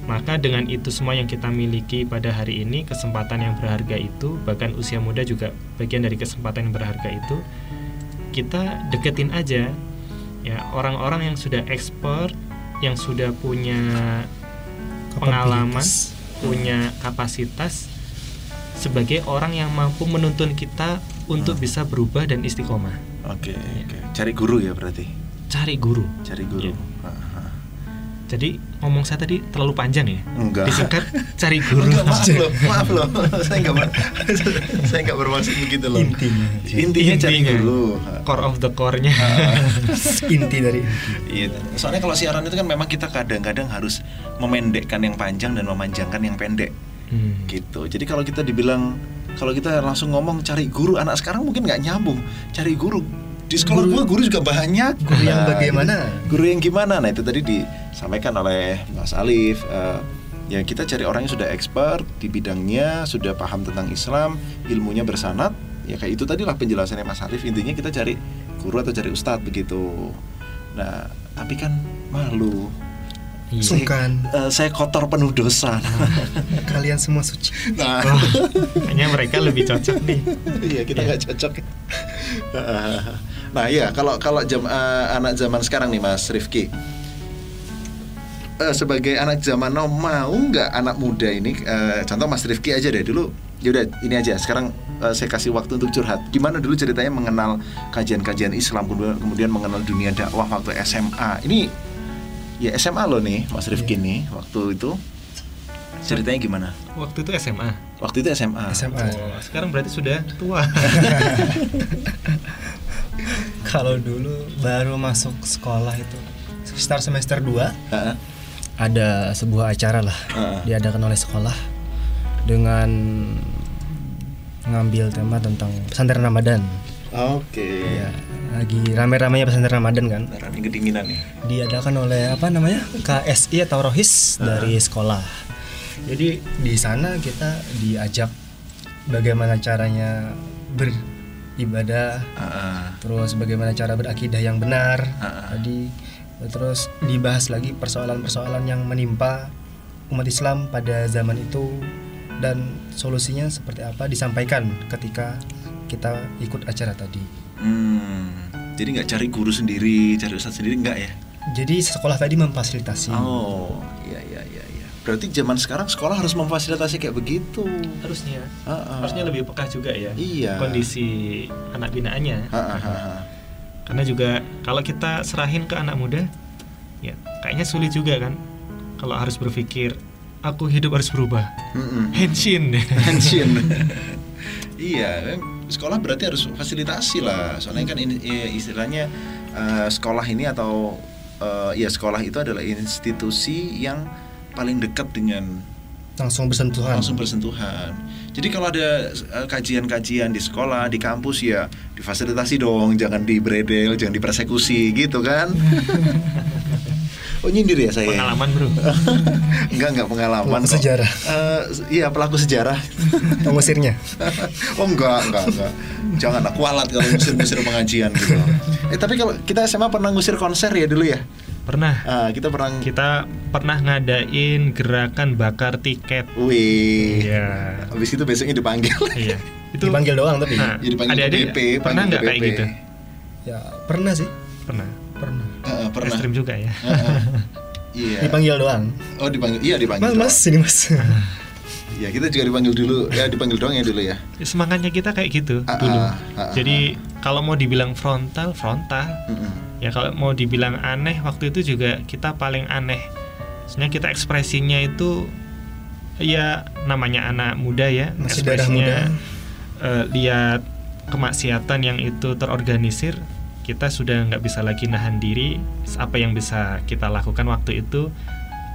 Maka dengan itu semua yang kita miliki pada hari ini, kesempatan yang berharga itu, bahkan usia muda juga bagian dari kesempatan yang berharga itu, kita deketin aja ya orang-orang yang sudah expert, yang sudah punya pengalaman, punya kapasitas sebagai orang yang mampu menuntun kita untuk bisa berubah dan istiqomah. Oke. Cari guru ya berarti. Cari guru. Ya. Jadi ngomong saya tadi terlalu panjang ya? Enggak. Disingkat cari guru. Maaf loh. Saya nggak bermaksud begitu loh. Intinya cari guru. Core of the core-nya. Inti dari itu. Soalnya kalau siaran itu kan memang kita kadang-kadang harus memendekkan yang panjang dan memanjangkan yang pendek. Gitu. Jadi kalau kita dibilang, kalau kita langsung ngomong cari guru, anak sekarang mungkin nggak nyambung. Cari guru. Di sekolah guru juga banyak. Guru yang bagaimana? Guru yang gimana? Nah itu tadi disampaikan oleh Mas Alif. Ya kita cari orang yang sudah expert di bidangnya, sudah paham tentang Islam, ilmunya bersanad. Ya kayak itu tadilah penjelasannya Mas Alif. Intinya kita cari guru atau cari ustadz begitu. Nah tapi kan malu. Saya kotor penuh dosa. Kalian semua suci. Nah, kayaknya mereka lebih cocok nih. Iya kita nggak cocok. Nah ya kalau anak zaman sekarang nih Mas Rifki, sebagai anak zaman now, mau nggak anak muda ini, contoh Mas Rifki aja deh dulu. Yaudah ini aja. Sekarang saya kasih waktu untuk curhat. Gimana dulu ceritanya mengenal kajian-kajian Islam, kemudian mengenal dunia dakwah waktu SMA ini. Ya SMA lo nih, Mas Rifki nih, waktu itu ceritanya gimana? Waktu itu SMA. Oh, sekarang berarti sudah tua. Kalau dulu baru masuk sekolah itu sekitar semester 2, ada sebuah acara lah diadakan oleh sekolah dengan ngambil tema tentang pesantren Ramadan. Oke. Ya, lagi rame-ramenya pesantren Ramadan kan. Rame kedinginan ya. Diadakan oleh apa namanya? KSI atau Rohis dari sekolah. Jadi di sana kita diajak bagaimana caranya beribadah, terus bagaimana cara berakidah yang benar. Tadi terus dibahas lagi persoalan-persoalan yang menimpa umat Islam pada zaman itu dan solusinya seperti apa disampaikan ketika kita ikut acara tadi. Jadi nggak cari guru sendiri, cari ustadz sendiri nggak ya? Jadi sekolah tadi memfasilitasi. Oh, iya. Berarti zaman sekarang sekolah harus memfasilitasi kayak begitu. Harusnya lebih peka juga ya. Iya. Kondisi anak binaannya. Karena juga kalau kita serahin ke anak muda, ya kayaknya sulit juga kan. Kalau harus berpikir, aku hidup harus berubah. Henshin. Iya. Sekolah berarti harus fasilitasi lah. Soalnya kan istilahnya sekolah ini atau ya sekolah itu adalah institusi yang paling dekat dengan langsung bersentuhan. Jadi kalau ada kajian-kajian di sekolah, di kampus ya difasilitasi dong, jangan dibredel, jangan dipersekusi gitu kan. Oh nyindir ya saya. Pengalaman bro. Enggak pengalaman. Pelaku sejarah. Pengusirnya. Oh enggak. Jangan, aku alat kalau ngusir pengajian gitu. Tapi kalau kita SMA pernah ngusir konser ya dulu ya. Pernah. Kita pernah ngadain gerakan bakar tiket. Wih. Iya. Habis itu besoknya dipanggil. Iya. Itu dipanggil doang tapi. Nah, ya dipanggil BP. Pernah enggak kayak gitu? Ya, pernah sih. Pernah. Pernah. Stream juga ya. Iya. Dipanggil doang. Oh, dipanggil. Iya, dipanggil. Mas, sini Mas. Ya kita juga dipanggil dulu, ya dipanggil doang ya dulu ya. Semangatnya kita kayak gitu dulu. Jadi kalau mau dibilang frontal. Ya kalau mau dibilang aneh, waktu itu juga kita paling aneh. Sebenarnya kita ekspresinya itu, ya namanya anak muda ya, masih ekspresinya lihat kemaksiatan yang itu terorganisir, kita sudah nggak bisa lagi nahan diri. Apa yang bisa kita lakukan waktu itu?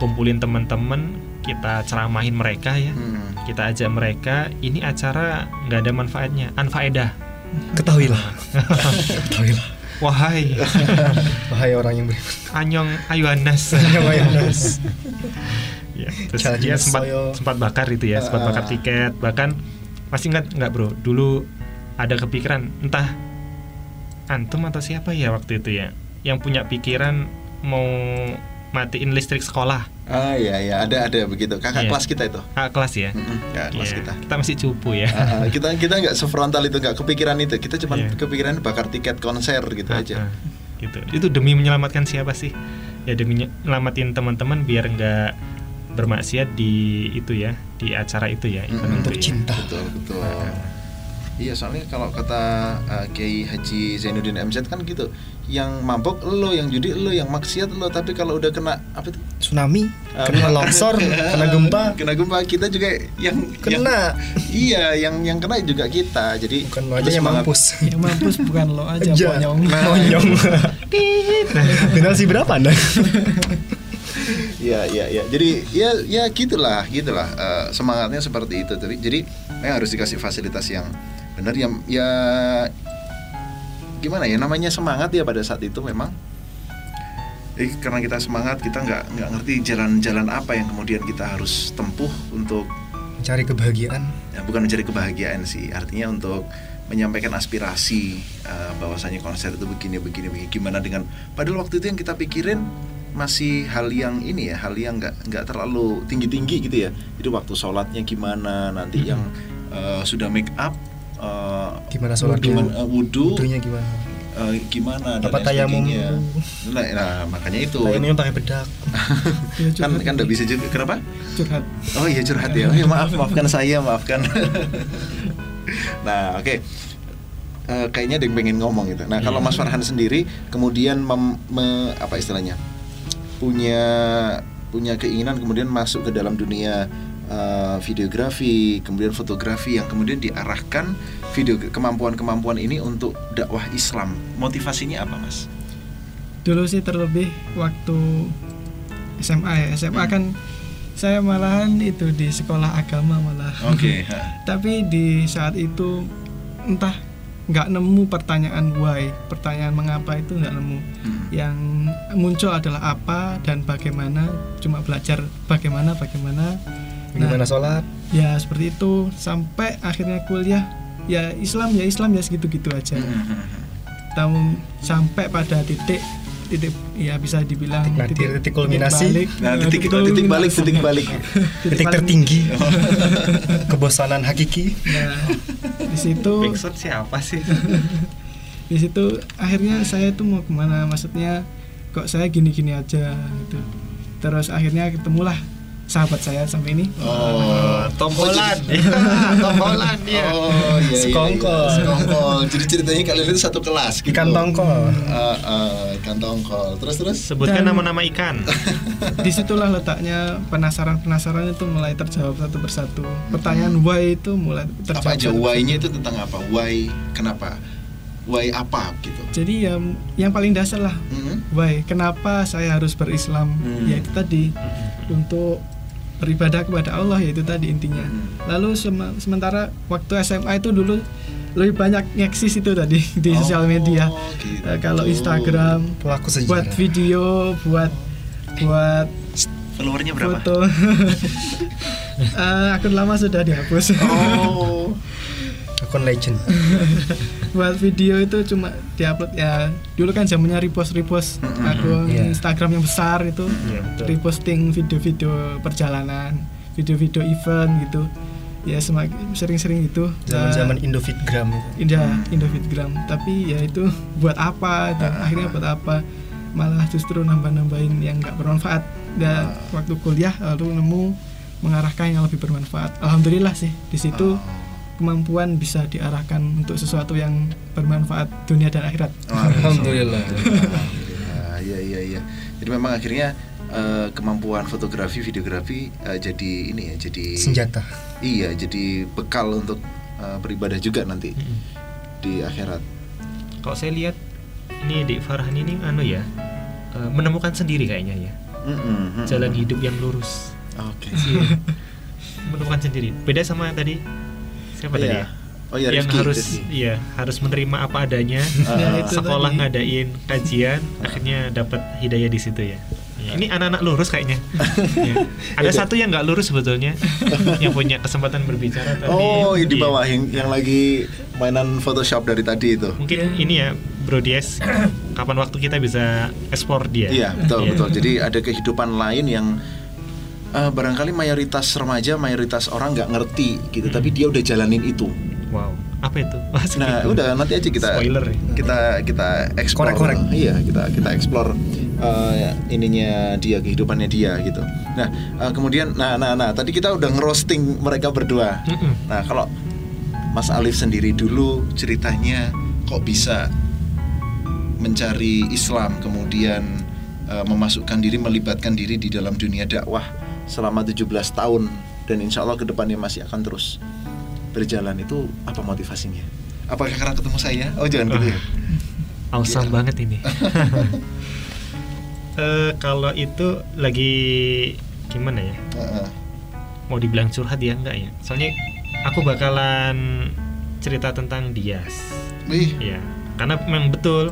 Kumpulin teman-teman, kita ceramahin mereka ya, kita ajak mereka. Ini acara nggak ada manfaatnya, anfaedah. Ketahuilah. Wahai orang yang beriman. Anyong ayuanas. Ya, terus dia sempat bakar itu ya, sempat bakar tiket. Bahkan masih ingat nggak bro? Dulu ada kepikiran, entah antum atau siapa ya waktu itu ya, yang punya pikiran mau matiin listrik sekolah. Ada begitu. Kakak kelas kita itu. Kakak kelas ya. Kelas kita. Kita masih cupu ya. Kita nggak sefrontal itu, nggak kepikiran itu. Kita cuma kepikiran bakar tiket konser gitu aja. Gitu. Itu demi menyelamatkan siapa sih? Ya demi nyelamatin teman-teman biar nggak bermaksiat di itu ya, di acara itu ya. Untuk cinta. Betul. Iya, soalnya kalau kata Kiai Haji Zainuddin MZ kan gitu, yang mabok lo, yang judi lo, yang maksiat lo. Tapi kalau udah kena apa itu? Tsunami, kena longsor, kena gempa kita juga yang kena. Yang kena juga kita. Jadi bukan lo aja yang mampus. Yang mampus bukan lo aja, bonyong. Generasi berapa Anda? Iya. Jadi ya gitulah. Semangatnya seperti itu. Jadi harus dikasih fasilitas yang benar, ya gimana ya, namanya semangat ya pada saat itu memang. Karena kita semangat, kita nggak ngerti jalan-jalan apa yang kemudian kita harus tempuh untuk mencari kebahagiaan. Ya, bukan mencari kebahagiaan sih, artinya untuk menyampaikan aspirasi bahwasanya konser itu begini. Gimana dengan padahal waktu itu yang kita pikirin masih hal yang ini ya, hal yang nggak terlalu tinggi-tinggi gitu ya. Jadi waktu sholatnya gimana, nanti yang sudah make up gimana sholat, wudunya gimana, gimana apa tayamumnya. Nah, makanya itu ini pakai bedak. kan nggak bisa juga. Kenapa curhat? Oh iya, curhat ya. Oh, ya maafkan saya. Nah, oke. Kayaknya ada yang pengen ngomong gitu. Nah, kalau Mas Farhan sendiri kemudian apa istilahnya, punya keinginan kemudian masuk ke dalam dunia videografi, kemudian fotografi, yang kemudian diarahkan kemampuan-kemampuan ini untuk dakwah Islam. Motivasinya apa, Mas? Dulu sih terlebih waktu SMA ya. SMA kan saya malahan itu di sekolah agama malah. Oke. Tapi di saat itu entah nggak nemu pertanyaan why, pertanyaan mengapa itu nggak nemu. Yang muncul adalah apa dan bagaimana, cuma belajar bagaimana. Gimana sholat? Ya seperti itu, sampai akhirnya kuliah. Ya Islam, segitu-gitu aja. Sampai pada titik ya bisa dibilang titik kulminasi, titik balik titik tertinggi kebosanan hakiki. Di situ maksud siapa sih? Di situ akhirnya saya tuh mau kemana, maksudnya kok saya gini-gini aja gitu. Terus akhirnya ketemulah sahabat saya sampai ini. Tombolan ya. Sekongkol. Jadi ceritanya kalian itu satu kelas gitu. Ikan tongkol. Terus sebutkan nama-nama ikan. Disitulah letaknya penasaran itu mulai terjawab satu persatu. Pertanyaan why itu mulai terjawab. Apa aja why-nya itu tentang apa? Why kenapa? Why apa gitu. Jadi yang paling dasar lah. Why kenapa saya harus berislam? Yaitu tadi untuk beribadah kepada Allah, yaitu tadi intinya. Lalu sementara waktu SMA itu dulu lebih banyak ngeksis itu tadi di sosial media. Gitu. Kalau Instagram buat video, buat followernya berapa? Foto. Akun lama sudah dihapus. Akun legend. Buat video itu cuma diupload ya. Dulu kan zamannya repost akun Instagram yang besar itu. Reposting video-video perjalanan, video-video event gitu. Ya semakin sering-sering itu. Zaman-zaman Indofitgram itu. Iya, Indofitgram. Tapi ya itu buat apa? Akhirnya buat apa? Malah justru nambah-nambahin yang enggak bermanfaat. Dan waktu kuliah lalu nemu mengarahkan yang lebih bermanfaat. Alhamdulillah sih di situ kemampuan bisa diarahkan untuk sesuatu yang bermanfaat dunia dan akhirat. Alhamdulillah. Iya. Jadi memang akhirnya kemampuan fotografi, videografi jadi ini ya, jadi senjata. Iya, jadi bekal untuk beribadah juga nanti di akhirat. Kalau saya lihat ini Dek Farhan ini menemukan sendiri kayaknya ya. Jalan hidup yang lurus. Oke. Okay. Menemukan sendiri. Beda sama yang tadi siapa tadi? Ya? Oh iya, yang Rifki, harus menerima apa adanya. Sekolah tadi ngadain kajian, akhirnya dapat hidayah di situ ya. Ini anak-anak lurus kayaknya. Ada satu yang nggak lurus sebetulnya, yang punya kesempatan berbicara tadi. Oh, di bawah yang lagi mainan Photoshop dari tadi itu. Mungkin ini ya, Bro Dias, kapan waktu kita bisa ekspor dia? Iya, betul. Jadi ada kehidupan lain yang barangkali mayoritas remaja, mayoritas orang nggak ngerti gitu, tapi dia udah jalanin itu. Wow, apa itu? Nah, udah nanti aja kita spoiler ya. Kita explore. Korek. Iya, kita explore ininya dia, kehidupannya dia gitu. Nah, kemudian nah tadi kita udah ngerosting mereka berdua. Nah, kalau Mas Alif sendiri dulu ceritanya kok bisa mencari Islam, kemudian memasukkan diri, melibatkan diri di dalam dunia dakwah selama 17 tahun dan insya Allah kedepannya masih akan terus berjalan, itu apa motivasinya? Apakah karena ketemu saya? Oh, jangan gitu ya. Awesome banget ini. Kalau itu lagi gimana ya? Mau dibilang curhat ya, enggak ya? Soalnya aku bakalan cerita tentang Dias. Ya, karena memang betul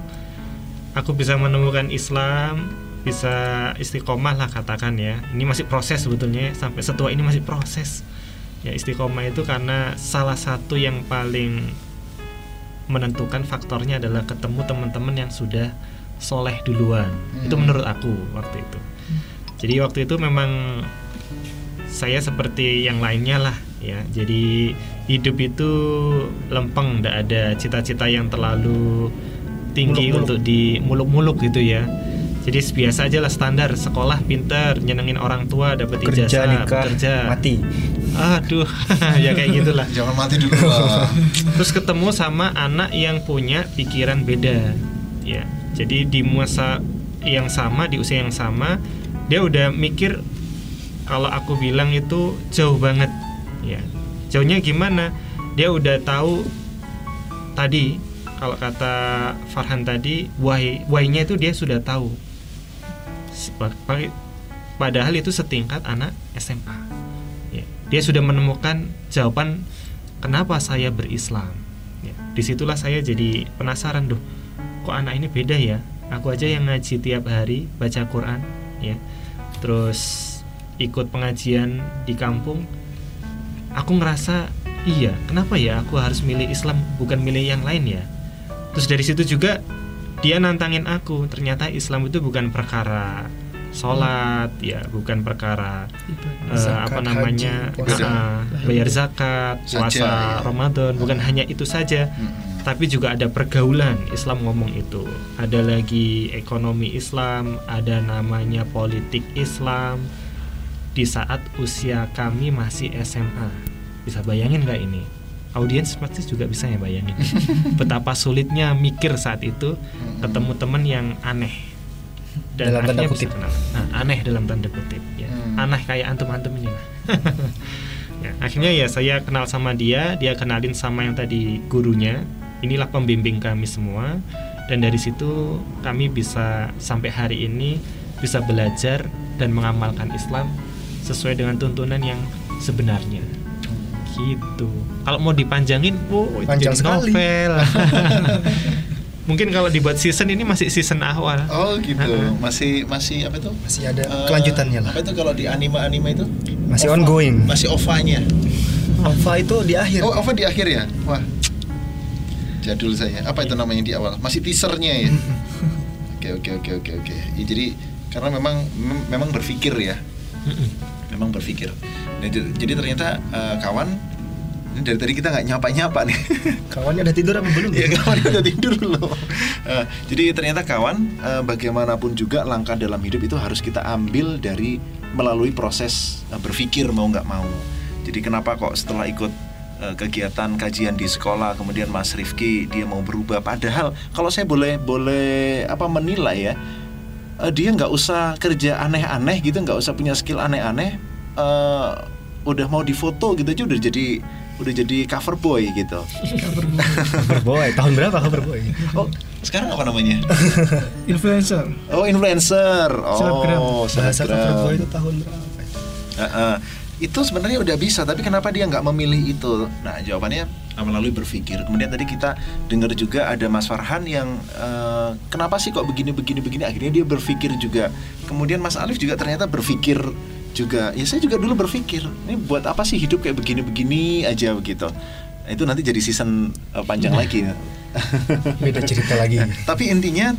aku bisa menemukan Islam, bisa istiqomah lah katakan ya. Ini masih proses sebetulnya, sampai setua ini masih proses. Ya, istiqomah itu karena salah satu yang paling menentukan faktornya adalah ketemu teman-teman yang sudah soleh duluan. Itu menurut aku waktu itu. Jadi waktu itu memang saya seperti yang lainnya lah ya. Jadi hidup itu lempeng, tidak ada cita-cita yang terlalu tinggi untuk di muluk-muluk gitu ya. Jadi biasa aja lah, standar, sekolah, pinter, nyenengin orang tua, dapat ijazah, kerja, mati. Aduh, ya kayak gitulah. Jangan mati dulu lah. Terus ketemu sama anak yang punya pikiran beda ya. Jadi di masa yang sama, di usia yang sama, dia udah mikir, kalau aku bilang itu jauh banget ya. Jauhnya gimana? Dia udah tahu tadi, kalau kata Farhan tadi, why-nya itu dia sudah tahu. Padahal itu setingkat anak SMA ya. Dia sudah menemukan jawaban kenapa saya berislam ya. Disitulah saya jadi penasaran, duh, kok anak ini beda ya. Aku aja yang ngaji tiap hari, baca Quran ya, terus ikut pengajian di kampung. Aku ngerasa, iya, kenapa ya aku harus milih Islam, bukan milih yang lain ya. Terus dari situ juga dia nantangin aku, ternyata Islam itu bukan perkara sholat ya, bukan perkara zakat, bayar zakat, puasa Ramadan, bukan hanya itu saja. Tapi juga ada pergaulan Islam, ngomong itu. Ada lagi ekonomi Islam, ada namanya politik Islam. Di saat usia kami masih SMA. Bisa bayangin gak ini? Audiens pasti juga bisa ya bayangin. Betapa sulitnya mikir saat itu, ketemu teman yang aneh. Dan dalam tanda kutip. Aneh dalam tanda kutip ya. Aneh kayak antum-antum ini. Ya, akhirnya ya saya kenal sama dia, dia kenalin sama yang tadi gurunya. Inilah pembimbing kami semua. Dan dari situ kami bisa sampai hari ini bisa belajar dan mengamalkan Islam sesuai dengan tuntunan yang sebenarnya. Gitu. Kalau mau dipanjangin, panjang jadi sekali. Novel. Mungkin kalau dibuat season, ini masih season awal. Oh gitu. Masih apa itu? Masih ada kelanjutannya lah. Apa itu kalau di anime itu? Masih OVA, ongoing. Masih OVA-nya. OVA itu di akhir. Oh, OVA di akhir ya? Wah, jadul saya. Apa itu namanya di awal? Masih teasernya ya. Oke. Ya, jadi karena memang berpikir ya. Memang berpikir. Nah, jadi ternyata kawan ini dari tadi kita nggak nyapa nih. Kawannya udah tidur apa belum? Ya, kawannya udah tidur loh. Jadi ternyata kawan, bagaimanapun juga langkah dalam hidup itu harus kita ambil dari melalui proses berpikir mau nggak mau. Jadi kenapa kok setelah ikut kegiatan kajian di sekolah kemudian Mas Rifki dia mau berubah, padahal kalau saya boleh apa menilai ya, dia nggak usah kerja aneh-aneh gitu, nggak usah punya skill aneh-aneh, udah mau difoto gitu aja udah jadi cover boy gitu. Cover boy tahun berapa cover boy? Oh sekarang apa namanya? Influencer. Oh influencer. Oh bahasa cover boy itu tahun berapa? Itu sebenarnya udah bisa, tapi kenapa dia nggak memilih itu? Nah jawabannya melalui berpikir. Kemudian tadi kita dengar juga ada Mas Farhan yang kenapa sih kok begini, akhirnya dia berpikir juga. Kemudian Mas Alif juga ternyata berpikir juga. Ya saya juga dulu berpikir, ini buat apa sih hidup kayak begini-begini aja begitu. Nah, itu nanti jadi season panjang lagi. Beda cerita lagi. Nah, tapi intinya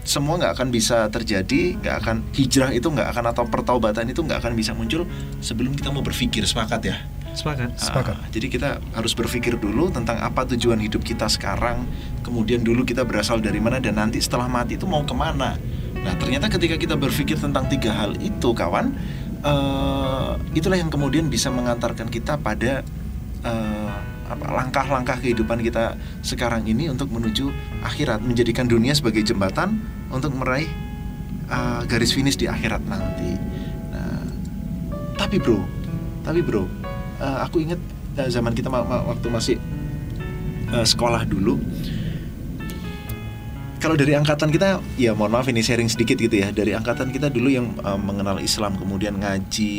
semua nggak akan bisa terjadi, nggak akan hijrah itu nggak akan, atau pertaubatan itu nggak akan bisa muncul sebelum kita mau berpikir. Sepakat ya? Sepakat. Jadi kita harus berpikir dulu tentang apa tujuan hidup kita sekarang, kemudian dulu kita berasal dari mana, dan nanti setelah mati itu mau kemana. Nah ternyata ketika kita berpikir tentang tiga hal itu kawan, itulah yang kemudian bisa mengantarkan kita pada langkah-langkah kehidupan kita sekarang ini untuk menuju akhirat, menjadikan dunia sebagai jembatan untuk meraih garis finish di akhirat nanti. Nah, tapi bro, aku ingat zaman kita waktu masih sekolah dulu. Kalau dari angkatan kita, ya mohon maaf ini sharing sedikit gitu ya, dari angkatan kita dulu yang mengenal Islam, kemudian ngaji,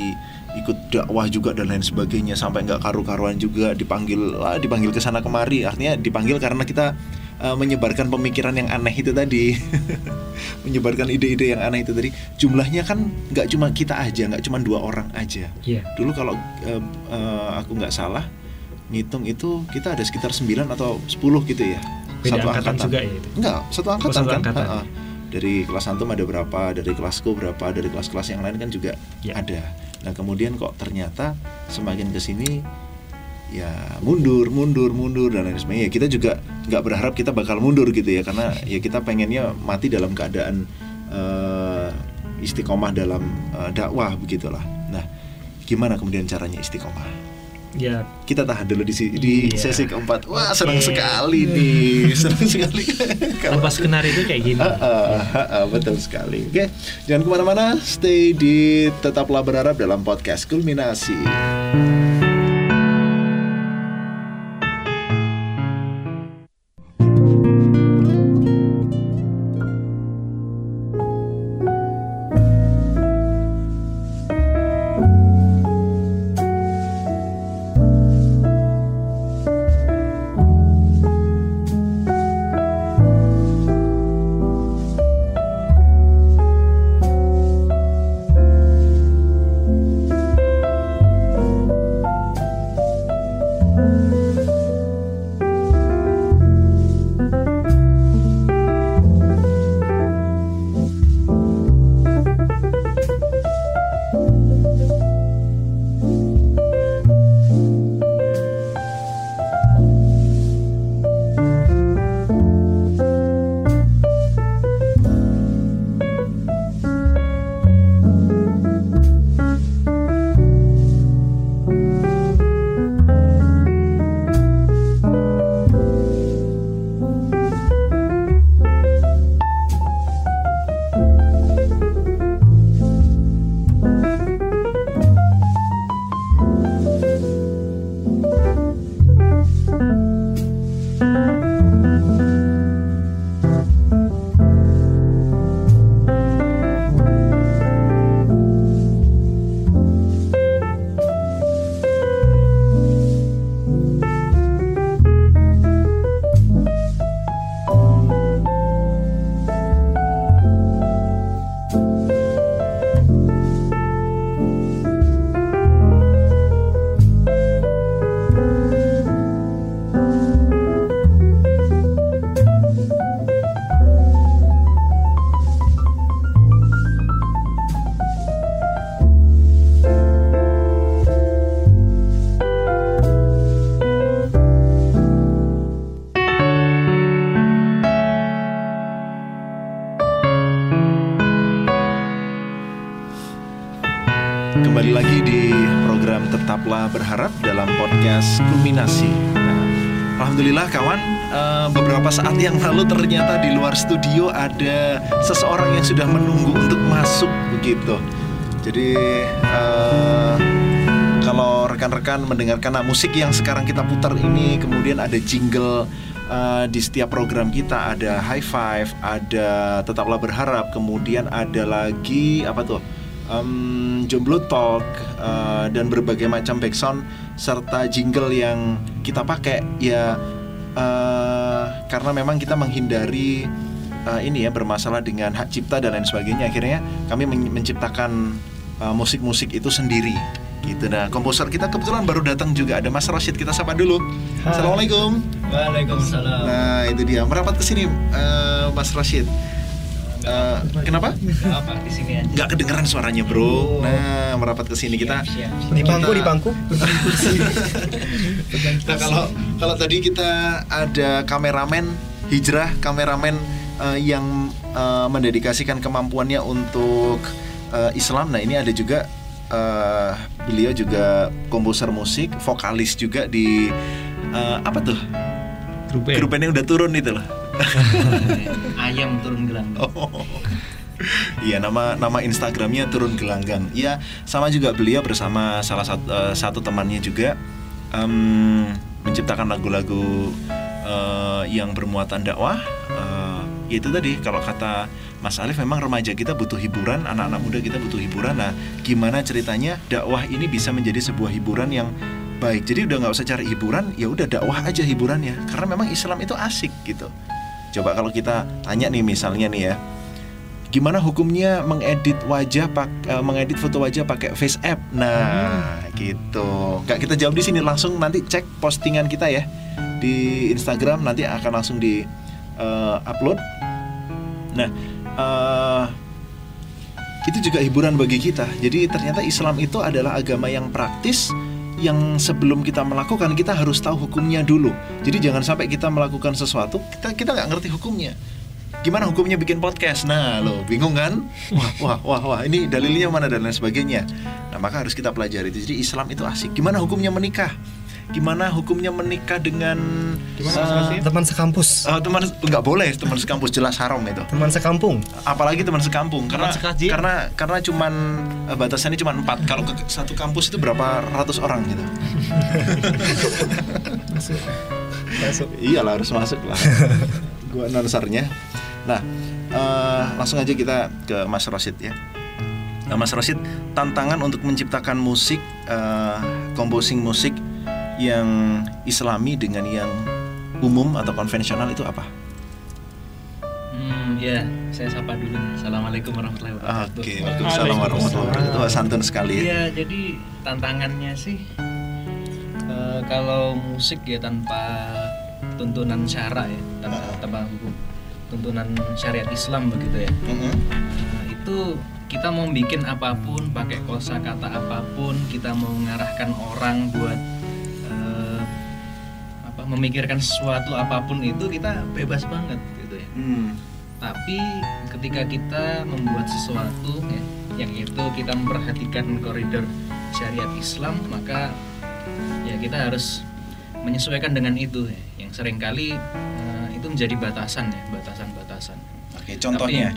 ikut dakwah juga dan lain sebagainya, sampai nggak karu-karuan juga, dipanggil kesana kemari, artinya dipanggil karena kita menyebarkan pemikiran yang aneh itu tadi, menyebarkan ide-ide yang aneh itu tadi. Jumlahnya kan nggak cuma kita aja, nggak cuma 2 orang aja. Yeah. Dulu kalau aku nggak salah ngitung itu kita ada sekitar 9 atau 10 gitu ya. Beda satu angkatan juga ya itu? Enggak, satu angkatan. Ha-ha. Dari kelas antum ada berapa, dari kelasku berapa, dari kelas-kelas yang lain kan juga ada. Nah kemudian kok ternyata semakin kesini ya mundur dan lain sebagainya. Ya, kita juga nggak berharap kita bakal mundur gitu ya, karena ya kita pengennya mati dalam keadaan istiqomah dalam dakwah begitulah. Nah gimana kemudian caranya istiqomah? Ya kita tahan dulu di sesi keempat. Wah senang sekali nih, senang sekali. Tanpa skenario itu kayak gini. Betul sekali. Oke, jangan kemana-mana, stay di Tetaplah Berharap dalam podcast Kulminasi. Kembali lagi di program Tetaplah Berharap dalam podcast Kulminasi. Alhamdulillah kawan, beberapa saat yang lalu ternyata di luar studio ada seseorang yang sudah menunggu untuk masuk begitu. Jadi kalau rekan-rekan mendengarkan musik yang sekarang kita putar ini, kemudian ada jingle di setiap program kita, ada high five, ada Tetaplah Berharap, kemudian ada lagi apa tuh? Jomblo Talk, dan berbagai macam backsound serta jingle yang kita pakai ya, karena memang kita menghindari bermasalah dengan hak cipta dan lain sebagainya. Akhirnya kami menciptakan musik-musik itu sendiri gitu. Nah, komposer kita kebetulan baru datang juga, ada Mas Rasyid, kita sapa dulu. Hai. Assalamualaikum. Waalaikumsalam. Nah, itu dia, merapat ke sini Mas Rasyid. Kenapa? Di sini aja. Nggak kedengeran suaranya, bro. Nah, merapat ke sini kita. Di bangku. Nah, kalau tadi kita ada kameramen Hijrah, kameramen yang mendedikasikan kemampuannya untuk Islam. Nah, ini ada juga beliau juga komposer musik, vokalis juga di apa tuh? Grup band yang udah turun itu loh. Ayam turun gelanggang. Iya, nama Instagramnya turun gelanggang. Iya, sama juga beliau bersama salah satu temannya juga menciptakan lagu-lagu yang bermuatan dakwah. Itu tadi, kalau kata Mas Alif, memang remaja kita butuh hiburan, anak-anak muda kita butuh hiburan. Nah, gimana ceritanya dakwah ini bisa menjadi sebuah hiburan yang baik? Jadi udah nggak usah cari hiburan, ya udah dakwah aja hiburannya, karena memang Islam itu asik gitu. Coba kalau kita tanya nih, misalnya nih ya, gimana hukumnya mengedit foto wajah pakai FaceApp? Nah, gitu. Nggak kita jawab di sini, langsung nanti cek postingan kita ya di Instagram, nanti akan langsung di upload. Nah, itu juga hiburan bagi kita. Jadi ternyata Islam itu adalah agama yang praktis, yang sebelum kita melakukan kita harus tahu hukumnya dulu. Jadi jangan sampai kita melakukan sesuatu kita nggak ngerti hukumnya. Gimana hukumnya bikin podcast? Nah, lo bingung kan? Wah, ini dalilnya mana dan lain sebagainya. Nah, maka harus kita pelajari. Jadi Islam itu asik. Gimana hukumnya menikah? Gimana hukumnya menikah dengan teman sekampus? Nggak boleh teman sekampus, jelas haram itu. Teman sekampung, apalagi teman sekampung, karena cuman batasannya cuma 4. Kalau ke satu kampus itu berapa ratus orang gitu. masuk. Iyalah, harus masuk lah. Gua nonsarnya. Nah, langsung aja kita ke Mas Rasyid ya. Nah, Mas Rasyid, tantangan untuk menciptakan musik, composing musik yang Islami dengan yang umum atau konvensional itu apa? Ya, saya sapa dulu. Assalamualaikum warahmatullahi wabarakatuh. Oke, waalaikumsalam warahmatullahi wabarakatuh. Santun sekali. Iya, jadi tantangannya sih kalau musik ya tanpa tuntunan syara ya, tanpa hukum, tuntunan syariat Islam begitu ya. Itu kita mau bikin apapun, pakai kosakata apapun, kita mau mengarahkan orang buat memikirkan sesuatu apapun, itu kita bebas banget gitu ya. Tapi ketika kita membuat sesuatu ya, yang itu kita memperhatikan koridor syariat Islam, maka ya kita harus menyesuaikan dengan itu ya. Yang seringkali itu menjadi batasan ya, batasan-batasan. Oke, contohnya.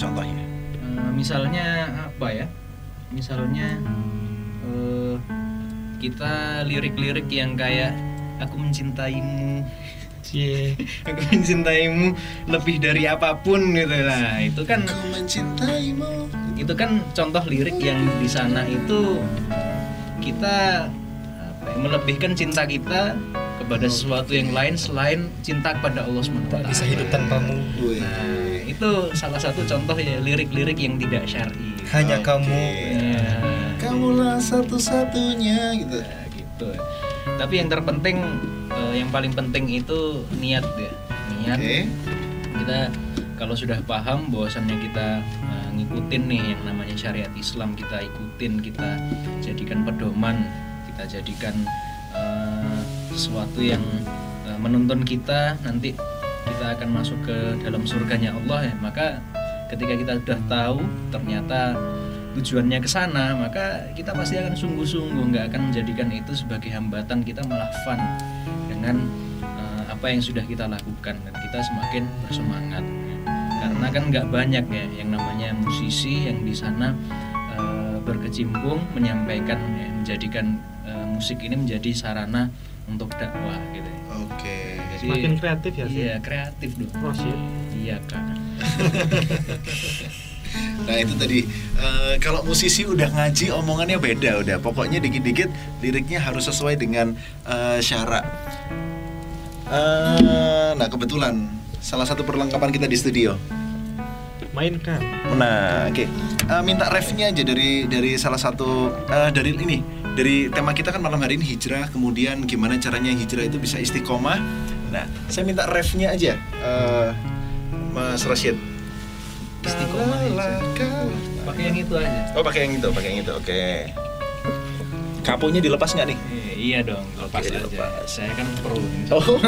Misalnya apa ya? Misalnya kita lirik-lirik yang kayak aku mencintaimu, aku mencintaimu lebih dari apapun gitu lah. Itu kan aku mencintaimu. Itu kan contoh lirik yang di sana itu kita melebihkan cinta kita kepada sesuatu yang lain selain cinta kepada Allah SWT. Bisa hidup tanpamu. Nah, itu salah satu contoh ya, lirik-lirik yang tidak syar'i. Hanya kamu, kamulah satu-satunya gitu. Nah, gitu. Tapi yang terpenting, yang paling penting itu niat ya. Niat. Okay. Kita kalau sudah paham bahwasannya kita ngikutin nih yang namanya syariat Islam, kita ikutin, kita jadikan pedoman, kita jadikan sesuatu yang menuntun kita, nanti kita akan masuk ke dalam surganya Allah ya. Maka ketika kita sudah tahu ternyata tujuannya ke sana, maka kita pasti akan sungguh-sungguh, nggak akan menjadikan itu sebagai hambatan. Kita malah fun dengan apa yang sudah kita lakukan, dan kita semakin bersemangat karena kan nggak banyak ya yang namanya musisi yang di sana berkecimpung menyampaikan, ya, menjadikan musik ini menjadi sarana untuk dakwah gitu. Oke. Jadi makin kreatif ya sih. Iya, kreatif dong. Rasyid. Iya, Kak. Nah, itu tadi kalau musisi udah ngaji omongannya beda udah. Pokoknya dikit-dikit liriknya harus sesuai dengan syarak. Nah, kebetulan salah satu perlengkapan kita di studio. Mainkan. Nah, oke. Okay. Minta refnya aja dari salah satu dari ini. Dari tema kita kan malam hari ini hijrah, kemudian gimana caranya hijrah itu bisa istiqomah. Nah, saya minta refnya aja, Mas Rasyid. Istiqomah hijrah. Pakai yang itu aja. Oh, pakai yang itu, oke. Okay. Kapunya dilepas nggak nih? Iya dong, lepas aja. Dilepas. Saya kan pro.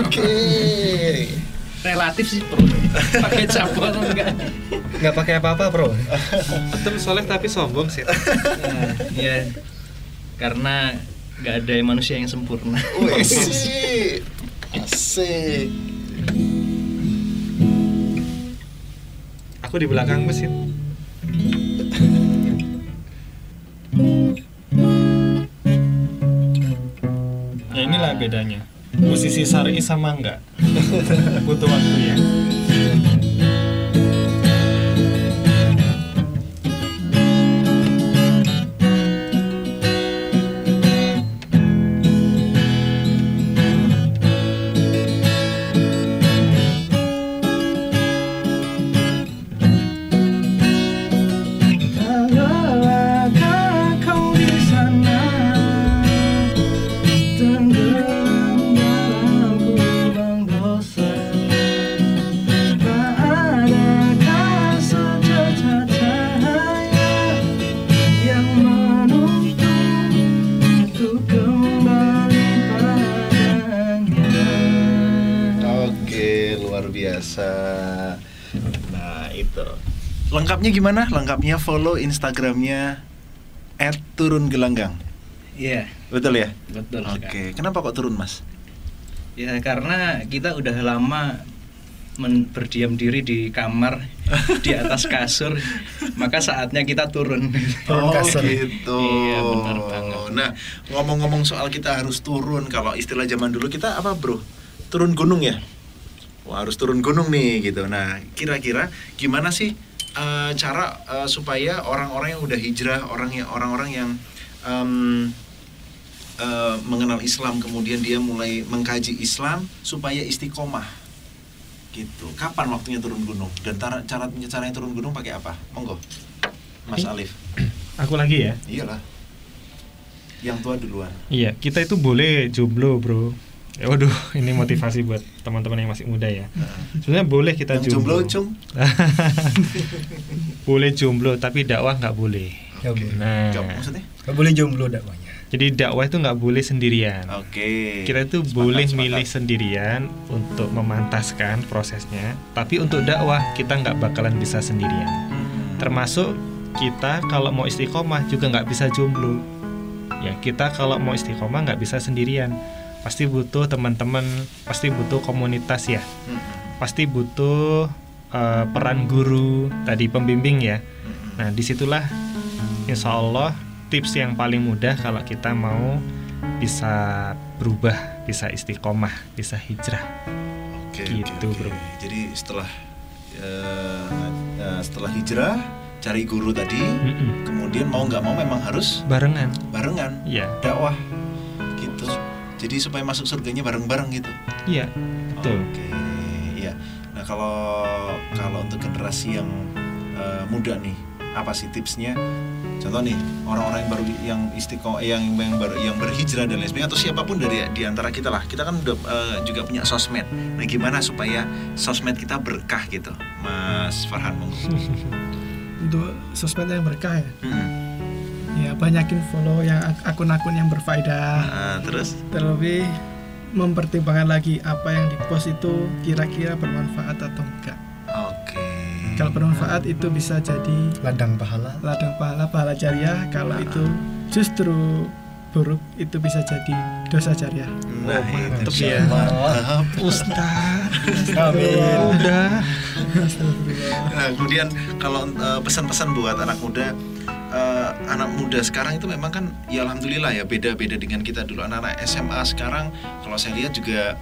Oke. Relatif sih pro. Pakai capot enggak? Nggak pakai apa-apa pro. Tetap soleh tapi sombong sih. Iya. Karena nggak ada manusia yang sempurna. Asik. Asik. Aku di belakang mesin. Nah, inilah bedanya. Musisi syar'i sama enggak? Butuh waktunya. Lengkapnya gimana? Lengkapnya follow Instagramnya @turungelanggang. Iya. Yeah. Betul ya? Betul. Oke. Okay. Kenapa kok turun, Mas? Ya karena kita udah lama berdiam diri di kamar di atas kasur, maka saatnya kita turun. Oh kasur. Gitu. Iya benar banget. Nah ngomong-ngomong soal kita harus turun, kalau istilah zaman dulu kita apa bro? Turun gunung ya? Wah harus turun gunung nih gitu. Nah kira-kira gimana sih? Cara supaya orang-orang yang udah hijrah, orang-orang yang mengenal Islam, kemudian dia mulai mengkaji Islam supaya istiqomah gitu. Kapan waktunya turun gunung? Dan caranya turun gunung pakai apa? Monggo Mas Alif. Aku lagi ya? Iyalah. Yang tua duluan. Iya, kita itu boleh jomblo bro. Ya waduh, ini motivasi buat teman-teman yang masih muda ya. Sebenarnya boleh kita jomblo. Boleh jomblo, tapi dakwah nggak boleh. Okay. Nah, maksudnya? Nggak boleh jomblo dakwahnya. Jadi dakwah itu nggak boleh sendirian. Oke. Okay. Kita itu boleh milih sendirian untuk memantaskan prosesnya, tapi untuk dakwah kita nggak bakalan bisa sendirian. Termasuk kita kalau mau istiqomah juga nggak bisa jomblo. Ya kita kalau mau istiqomah nggak bisa sendirian. Pasti butuh teman-teman, pasti butuh komunitas ya, pasti butuh peran guru, tadi pembimbing ya. Nah disitulah insya Allah tips yang paling mudah kalau kita mau bisa berubah, bisa istiqomah, bisa hijrah. Oke, gitu oke. Bro. Jadi setelah hijrah cari guru tadi, kemudian mau nggak mau memang harus barengan, ya. Dakwah gitu. Jadi supaya masuk surganya bareng-bareng gitu. Iya. Betul. Oke, iya. Nah, kalau untuk generasi yang muda nih, apa sih tipsnya? Contoh nih, orang-orang yang baru yang istiqomah, yang berhijrah dan lain sebagainya, atau siapapun dari di antara kita lah. Kita kan udah, juga punya sosmed. Nah, gimana supaya sosmed kita berkah gitu? Mas Farhan monggo. Untuk sosmed yang berkah ya. Ya banyakin follow yang akun-akun yang berfaedah. Terus terlebih mempertimbangkan lagi apa yang di post itu kira-kira bermanfaat atau enggak. Oke. Kalau bermanfaat itu bisa jadi ladang pahala, pahala jariah. Kalau itu justru buruk, itu bisa jadi dosa jariah. Nah, mantap ya. Ustaz. Amin. Udah. Nah, kemudian kalau pesan-pesan buat anak muda, sekarang itu memang kan ya alhamdulillah ya beda-beda dengan kita dulu. Anak-anak SMA sekarang kalau saya lihat juga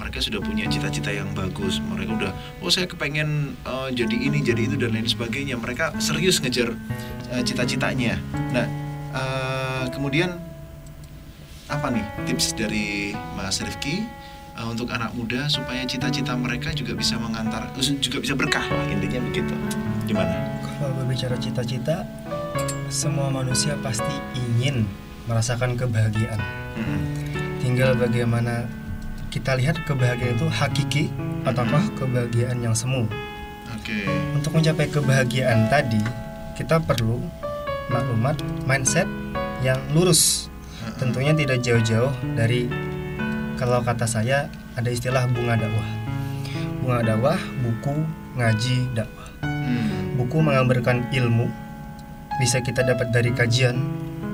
mereka sudah punya cita-cita yang bagus. Mereka udah, saya kepengen jadi ini, jadi itu dan lain sebagainya. Mereka serius ngejar cita-citanya. Nah, kemudian apa nih tips dari Mas Rifki untuk anak muda supaya cita-cita mereka juga bisa mengantar, juga bisa berkah lah, intinya begitu. Gimana? Kalau berbicara cita-cita, semua manusia pasti ingin merasakan kebahagiaan. Tinggal bagaimana kita lihat kebahagiaan itu hakiki ataukah kebahagiaan yang semu. Oke. Untuk mencapai kebahagiaan tadi, kita perlu maklumat, mindset yang lurus. Tentunya tidak jauh-jauh dari, kalau kata saya ada istilah bunga dakwah. Bunga dakwah, buku, ngaji, dakwah. Buku mengabarkan ilmu bisa kita dapat dari kajian,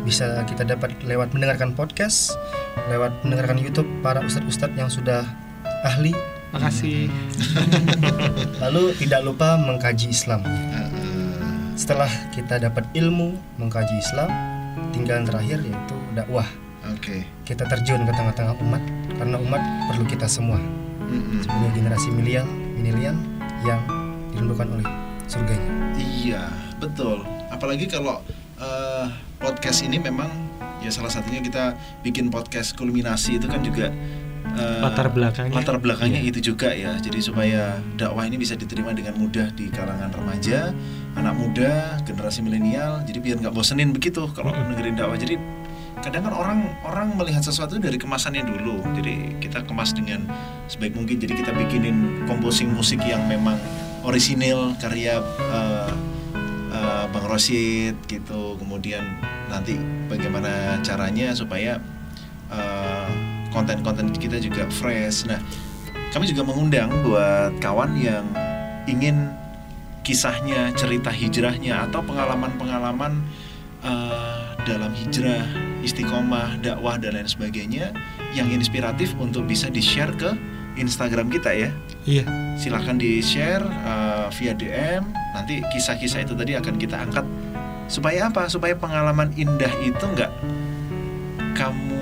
bisa kita dapat lewat mendengarkan podcast, lewat mendengarkan YouTube para ustadz-ustadz yang sudah ahli. Makasih. Lalu tidak lupa mengkaji Islam. Setelah kita dapat ilmu, mengkaji Islam, tinggalan terakhir yaitu dakwah. Kita terjun ke tengah-tengah umat karena umat perlu kita semua sebagai generasi milenial yang dirindukan oleh surganya. Iya, betul. Apalagi kalau podcast ini memang ya salah satunya kita bikin podcast Kulminasi itu kan juga latar belakangnya itu juga ya. Jadi supaya dakwah ini bisa diterima dengan mudah di kalangan remaja, anak muda, generasi milenial. Jadi biar nggak bosenin begitu kalau dengerin dakwah. Jadi kadang kan orang melihat sesuatu dari kemasannya dulu. Jadi kita kemas dengan sebaik mungkin. Jadi kita bikinin komposing musik yang memang orisinil karya Bang Rasyid gitu. Kemudian nanti bagaimana caranya supaya konten-konten kita juga fresh. Nah, kami juga mengundang buat kawan yang ingin kisahnya, cerita hijrahnya atau pengalaman-pengalaman dalam hijrah, istiqomah, dakwah dan lain sebagainya yang inspiratif untuk bisa di-share ke Instagram kita ya. Iya. Silahkan di-share via DM. Nanti kisah-kisah itu tadi akan kita angkat. Supaya apa? Supaya pengalaman indah itu enggak kamu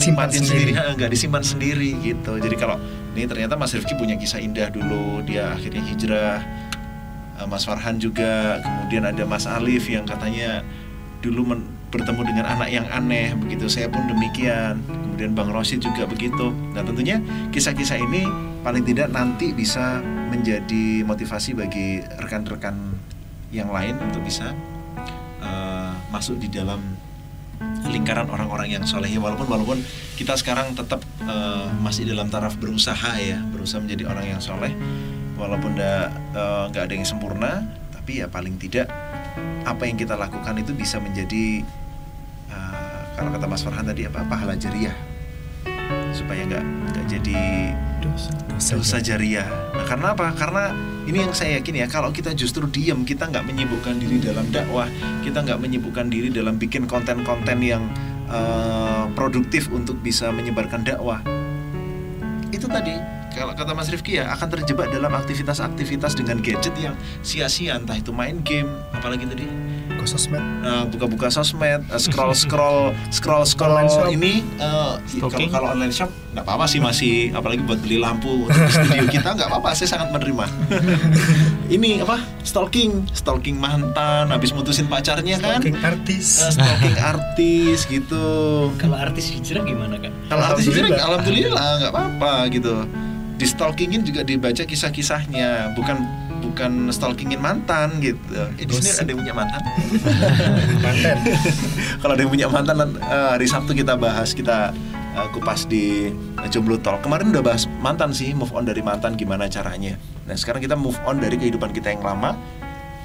nikmatin sendiri, enggak disimpan sendiri gitu. Jadi kalau ini ternyata Mas Rifki punya kisah indah dulu, dia akhirnya hijrah. Mas Farhan juga, kemudian ada Mas Alif yang katanya dulu bertemu dengan anak yang aneh begitu. Saya pun demikian. Kemudian Bang Rasyid juga begitu. Nah, tentunya kisah-kisah ini paling tidak nanti bisa menjadi motivasi bagi rekan-rekan yang lain untuk bisa masuk di dalam lingkaran orang-orang yang soleh. Walaupun kita sekarang tetap masih dalam taraf berusaha ya, berusaha menjadi orang yang soleh. Walaupun nggak ada yang sempurna, tapi ya paling tidak apa yang kita lakukan itu bisa menjadi kalau kata Mas Farhan tadi apa pahala jariah, supaya nggak jadi dosa jariah. Nah, karena apa? Karena ini yang saya yakin ya, kalau kita justru diam, kita nggak menyibukkan diri dalam dakwah, kita nggak menyibukkan diri dalam bikin konten-konten yang produktif untuk bisa menyebarkan dakwah, itu tadi kalau kata Mas Rifki ya akan terjebak dalam aktivitas-aktivitas dengan gadget yang sia-sia, entah itu main game, apalagi tadi sosmed, buka-buka sosmed, scroll ini. Kalau online shop nggak apa-apa sih masih, apalagi buat beli lampu untuk studio kita nggak apa-apa, saya sangat menerima. Ini apa? Stalking mantan, habis mutusin pacarnya kan? Stalking artis gitu. Kalau artis hijrah gimana kan? Kalau artis hijrah alhamdulillah nggak apa-apa gitu. Di stalkingin juga dibaca kisah-kisahnya, bukan stalkingin mantan gitu. Di sini ada yang punya mantan. Kalau ada yang punya mantan, hari Sabtu kita bahas, kita kupas di Jomblo Talk. Kemarin udah bahas mantan sih, move on dari mantan gimana caranya. Nah, sekarang kita move on dari kehidupan kita yang lama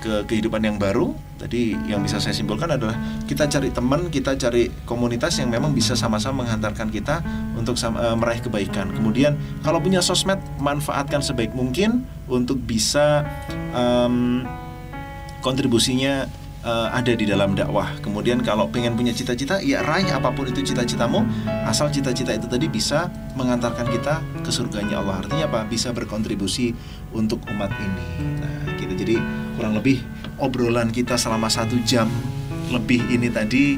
ke kehidupan yang baru. Tadi yang bisa saya simpulkan adalah kita cari teman, kita cari komunitas yang memang bisa sama-sama menghantarkan kita untuk meraih kebaikan. Kemudian kalau punya sosmed, manfaatkan sebaik mungkin untuk bisa kontribusinya ada di dalam dakwah. Kemudian kalau pengen punya cita-cita, ya raih apapun itu cita-citamu, asal cita-cita itu tadi bisa mengantarkan kita ke surganya Allah. Artinya apa? Bisa berkontribusi untuk umat ini. Nah, gitu. Jadi kurang lebih obrolan kita selama 1 jam lebih ini tadi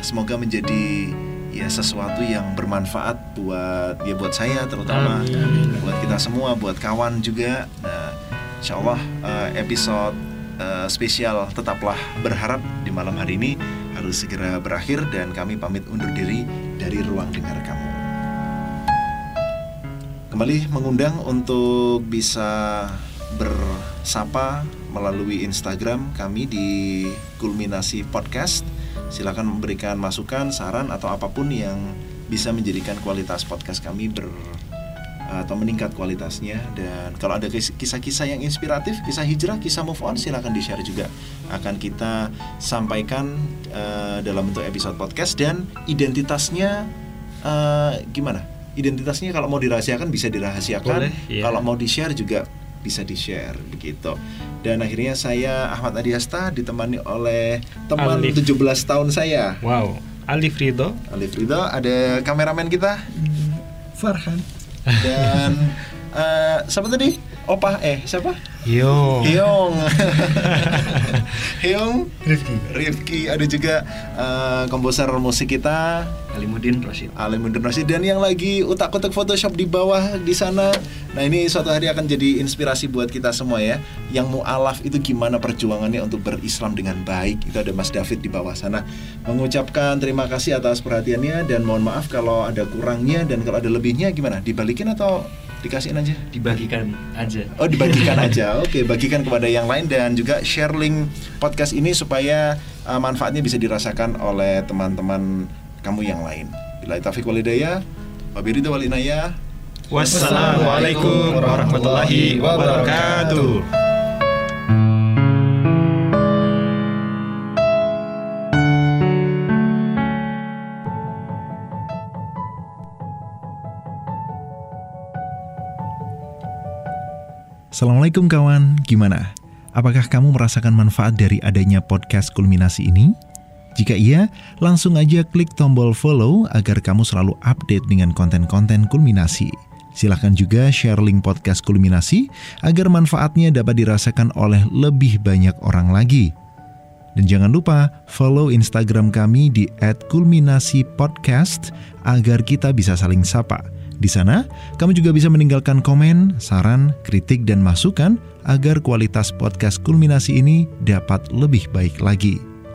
semoga menjadi ya sesuatu yang bermanfaat buat ya buat saya terutama, amin. Buat kita semua, buat kawan juga. Nah, insya Allah episode spesial Tetaplah Berharap di malam hari ini harus segera berakhir dan kami pamit undur diri dari ruang dengar kamu. Kembali mengundang untuk bisa bersapa melalui Instagram kami di Kulminasi Podcast. Silakan memberikan masukan, saran atau apapun yang bisa menjadikan kualitas podcast kami atau meningkat kualitasnya. Dan kalau ada kisah-kisah yang inspiratif, kisah hijrah, kisah move on, silakan di-share juga. Akan kita sampaikan dalam bentuk episode podcast. Dan identitasnya gimana? Identitasnya kalau mau dirahasiakan bisa dirahasiakan. Boleh, yeah. Kalau mau di-share juga bisa di-share begitu. Dan akhirnya saya Ahmad Adyasta ditemani oleh teman Alif. 17 tahun saya. Wow, Alif Rido. Alif Rido, ada kameramen kita Farhan. Dan siapa tadi? Opa siapa? Hyung Rifki, ada juga komposer musik kita Alimuddin Rasyid dan yang lagi utak-utak Photoshop di bawah di sana. Nah, ini suatu hari akan jadi inspirasi buat kita semua ya. Yang mu'alaf itu gimana perjuangannya untuk berislam dengan baik. Itu ada Mas David di bawah sana. Mengucapkan terima kasih atas perhatiannya dan mohon maaf kalau ada kurangnya, dan kalau ada lebihnya gimana? Dibalikin atau dikasihin aja? Dibagikan aja. Oh, dibagikan aja. Oke, bagikan kepada yang lain dan juga share link podcast ini supaya manfaatnya bisa dirasakan oleh teman-teman kamu yang lain. Billahi taufiq wal hidayah. Wabillahi taufiq wal inayah. Wassalamualaikum warahmatullahi wabarakatuh. Assalamualaikum kawan, gimana? Apakah kamu merasakan manfaat dari adanya podcast Kulminasi ini? Jika iya, langsung aja klik tombol follow agar kamu selalu update dengan konten-konten Kulminasi. Silahkan juga share link podcast Kulminasi agar manfaatnya dapat dirasakan oleh lebih banyak orang lagi. Dan jangan lupa follow Instagram kami di @kulminasipodcast agar kita bisa saling sapa. Di sana, kamu juga bisa meninggalkan komen, saran, kritik, dan masukan agar kualitas podcast Kulminasi ini dapat lebih baik lagi.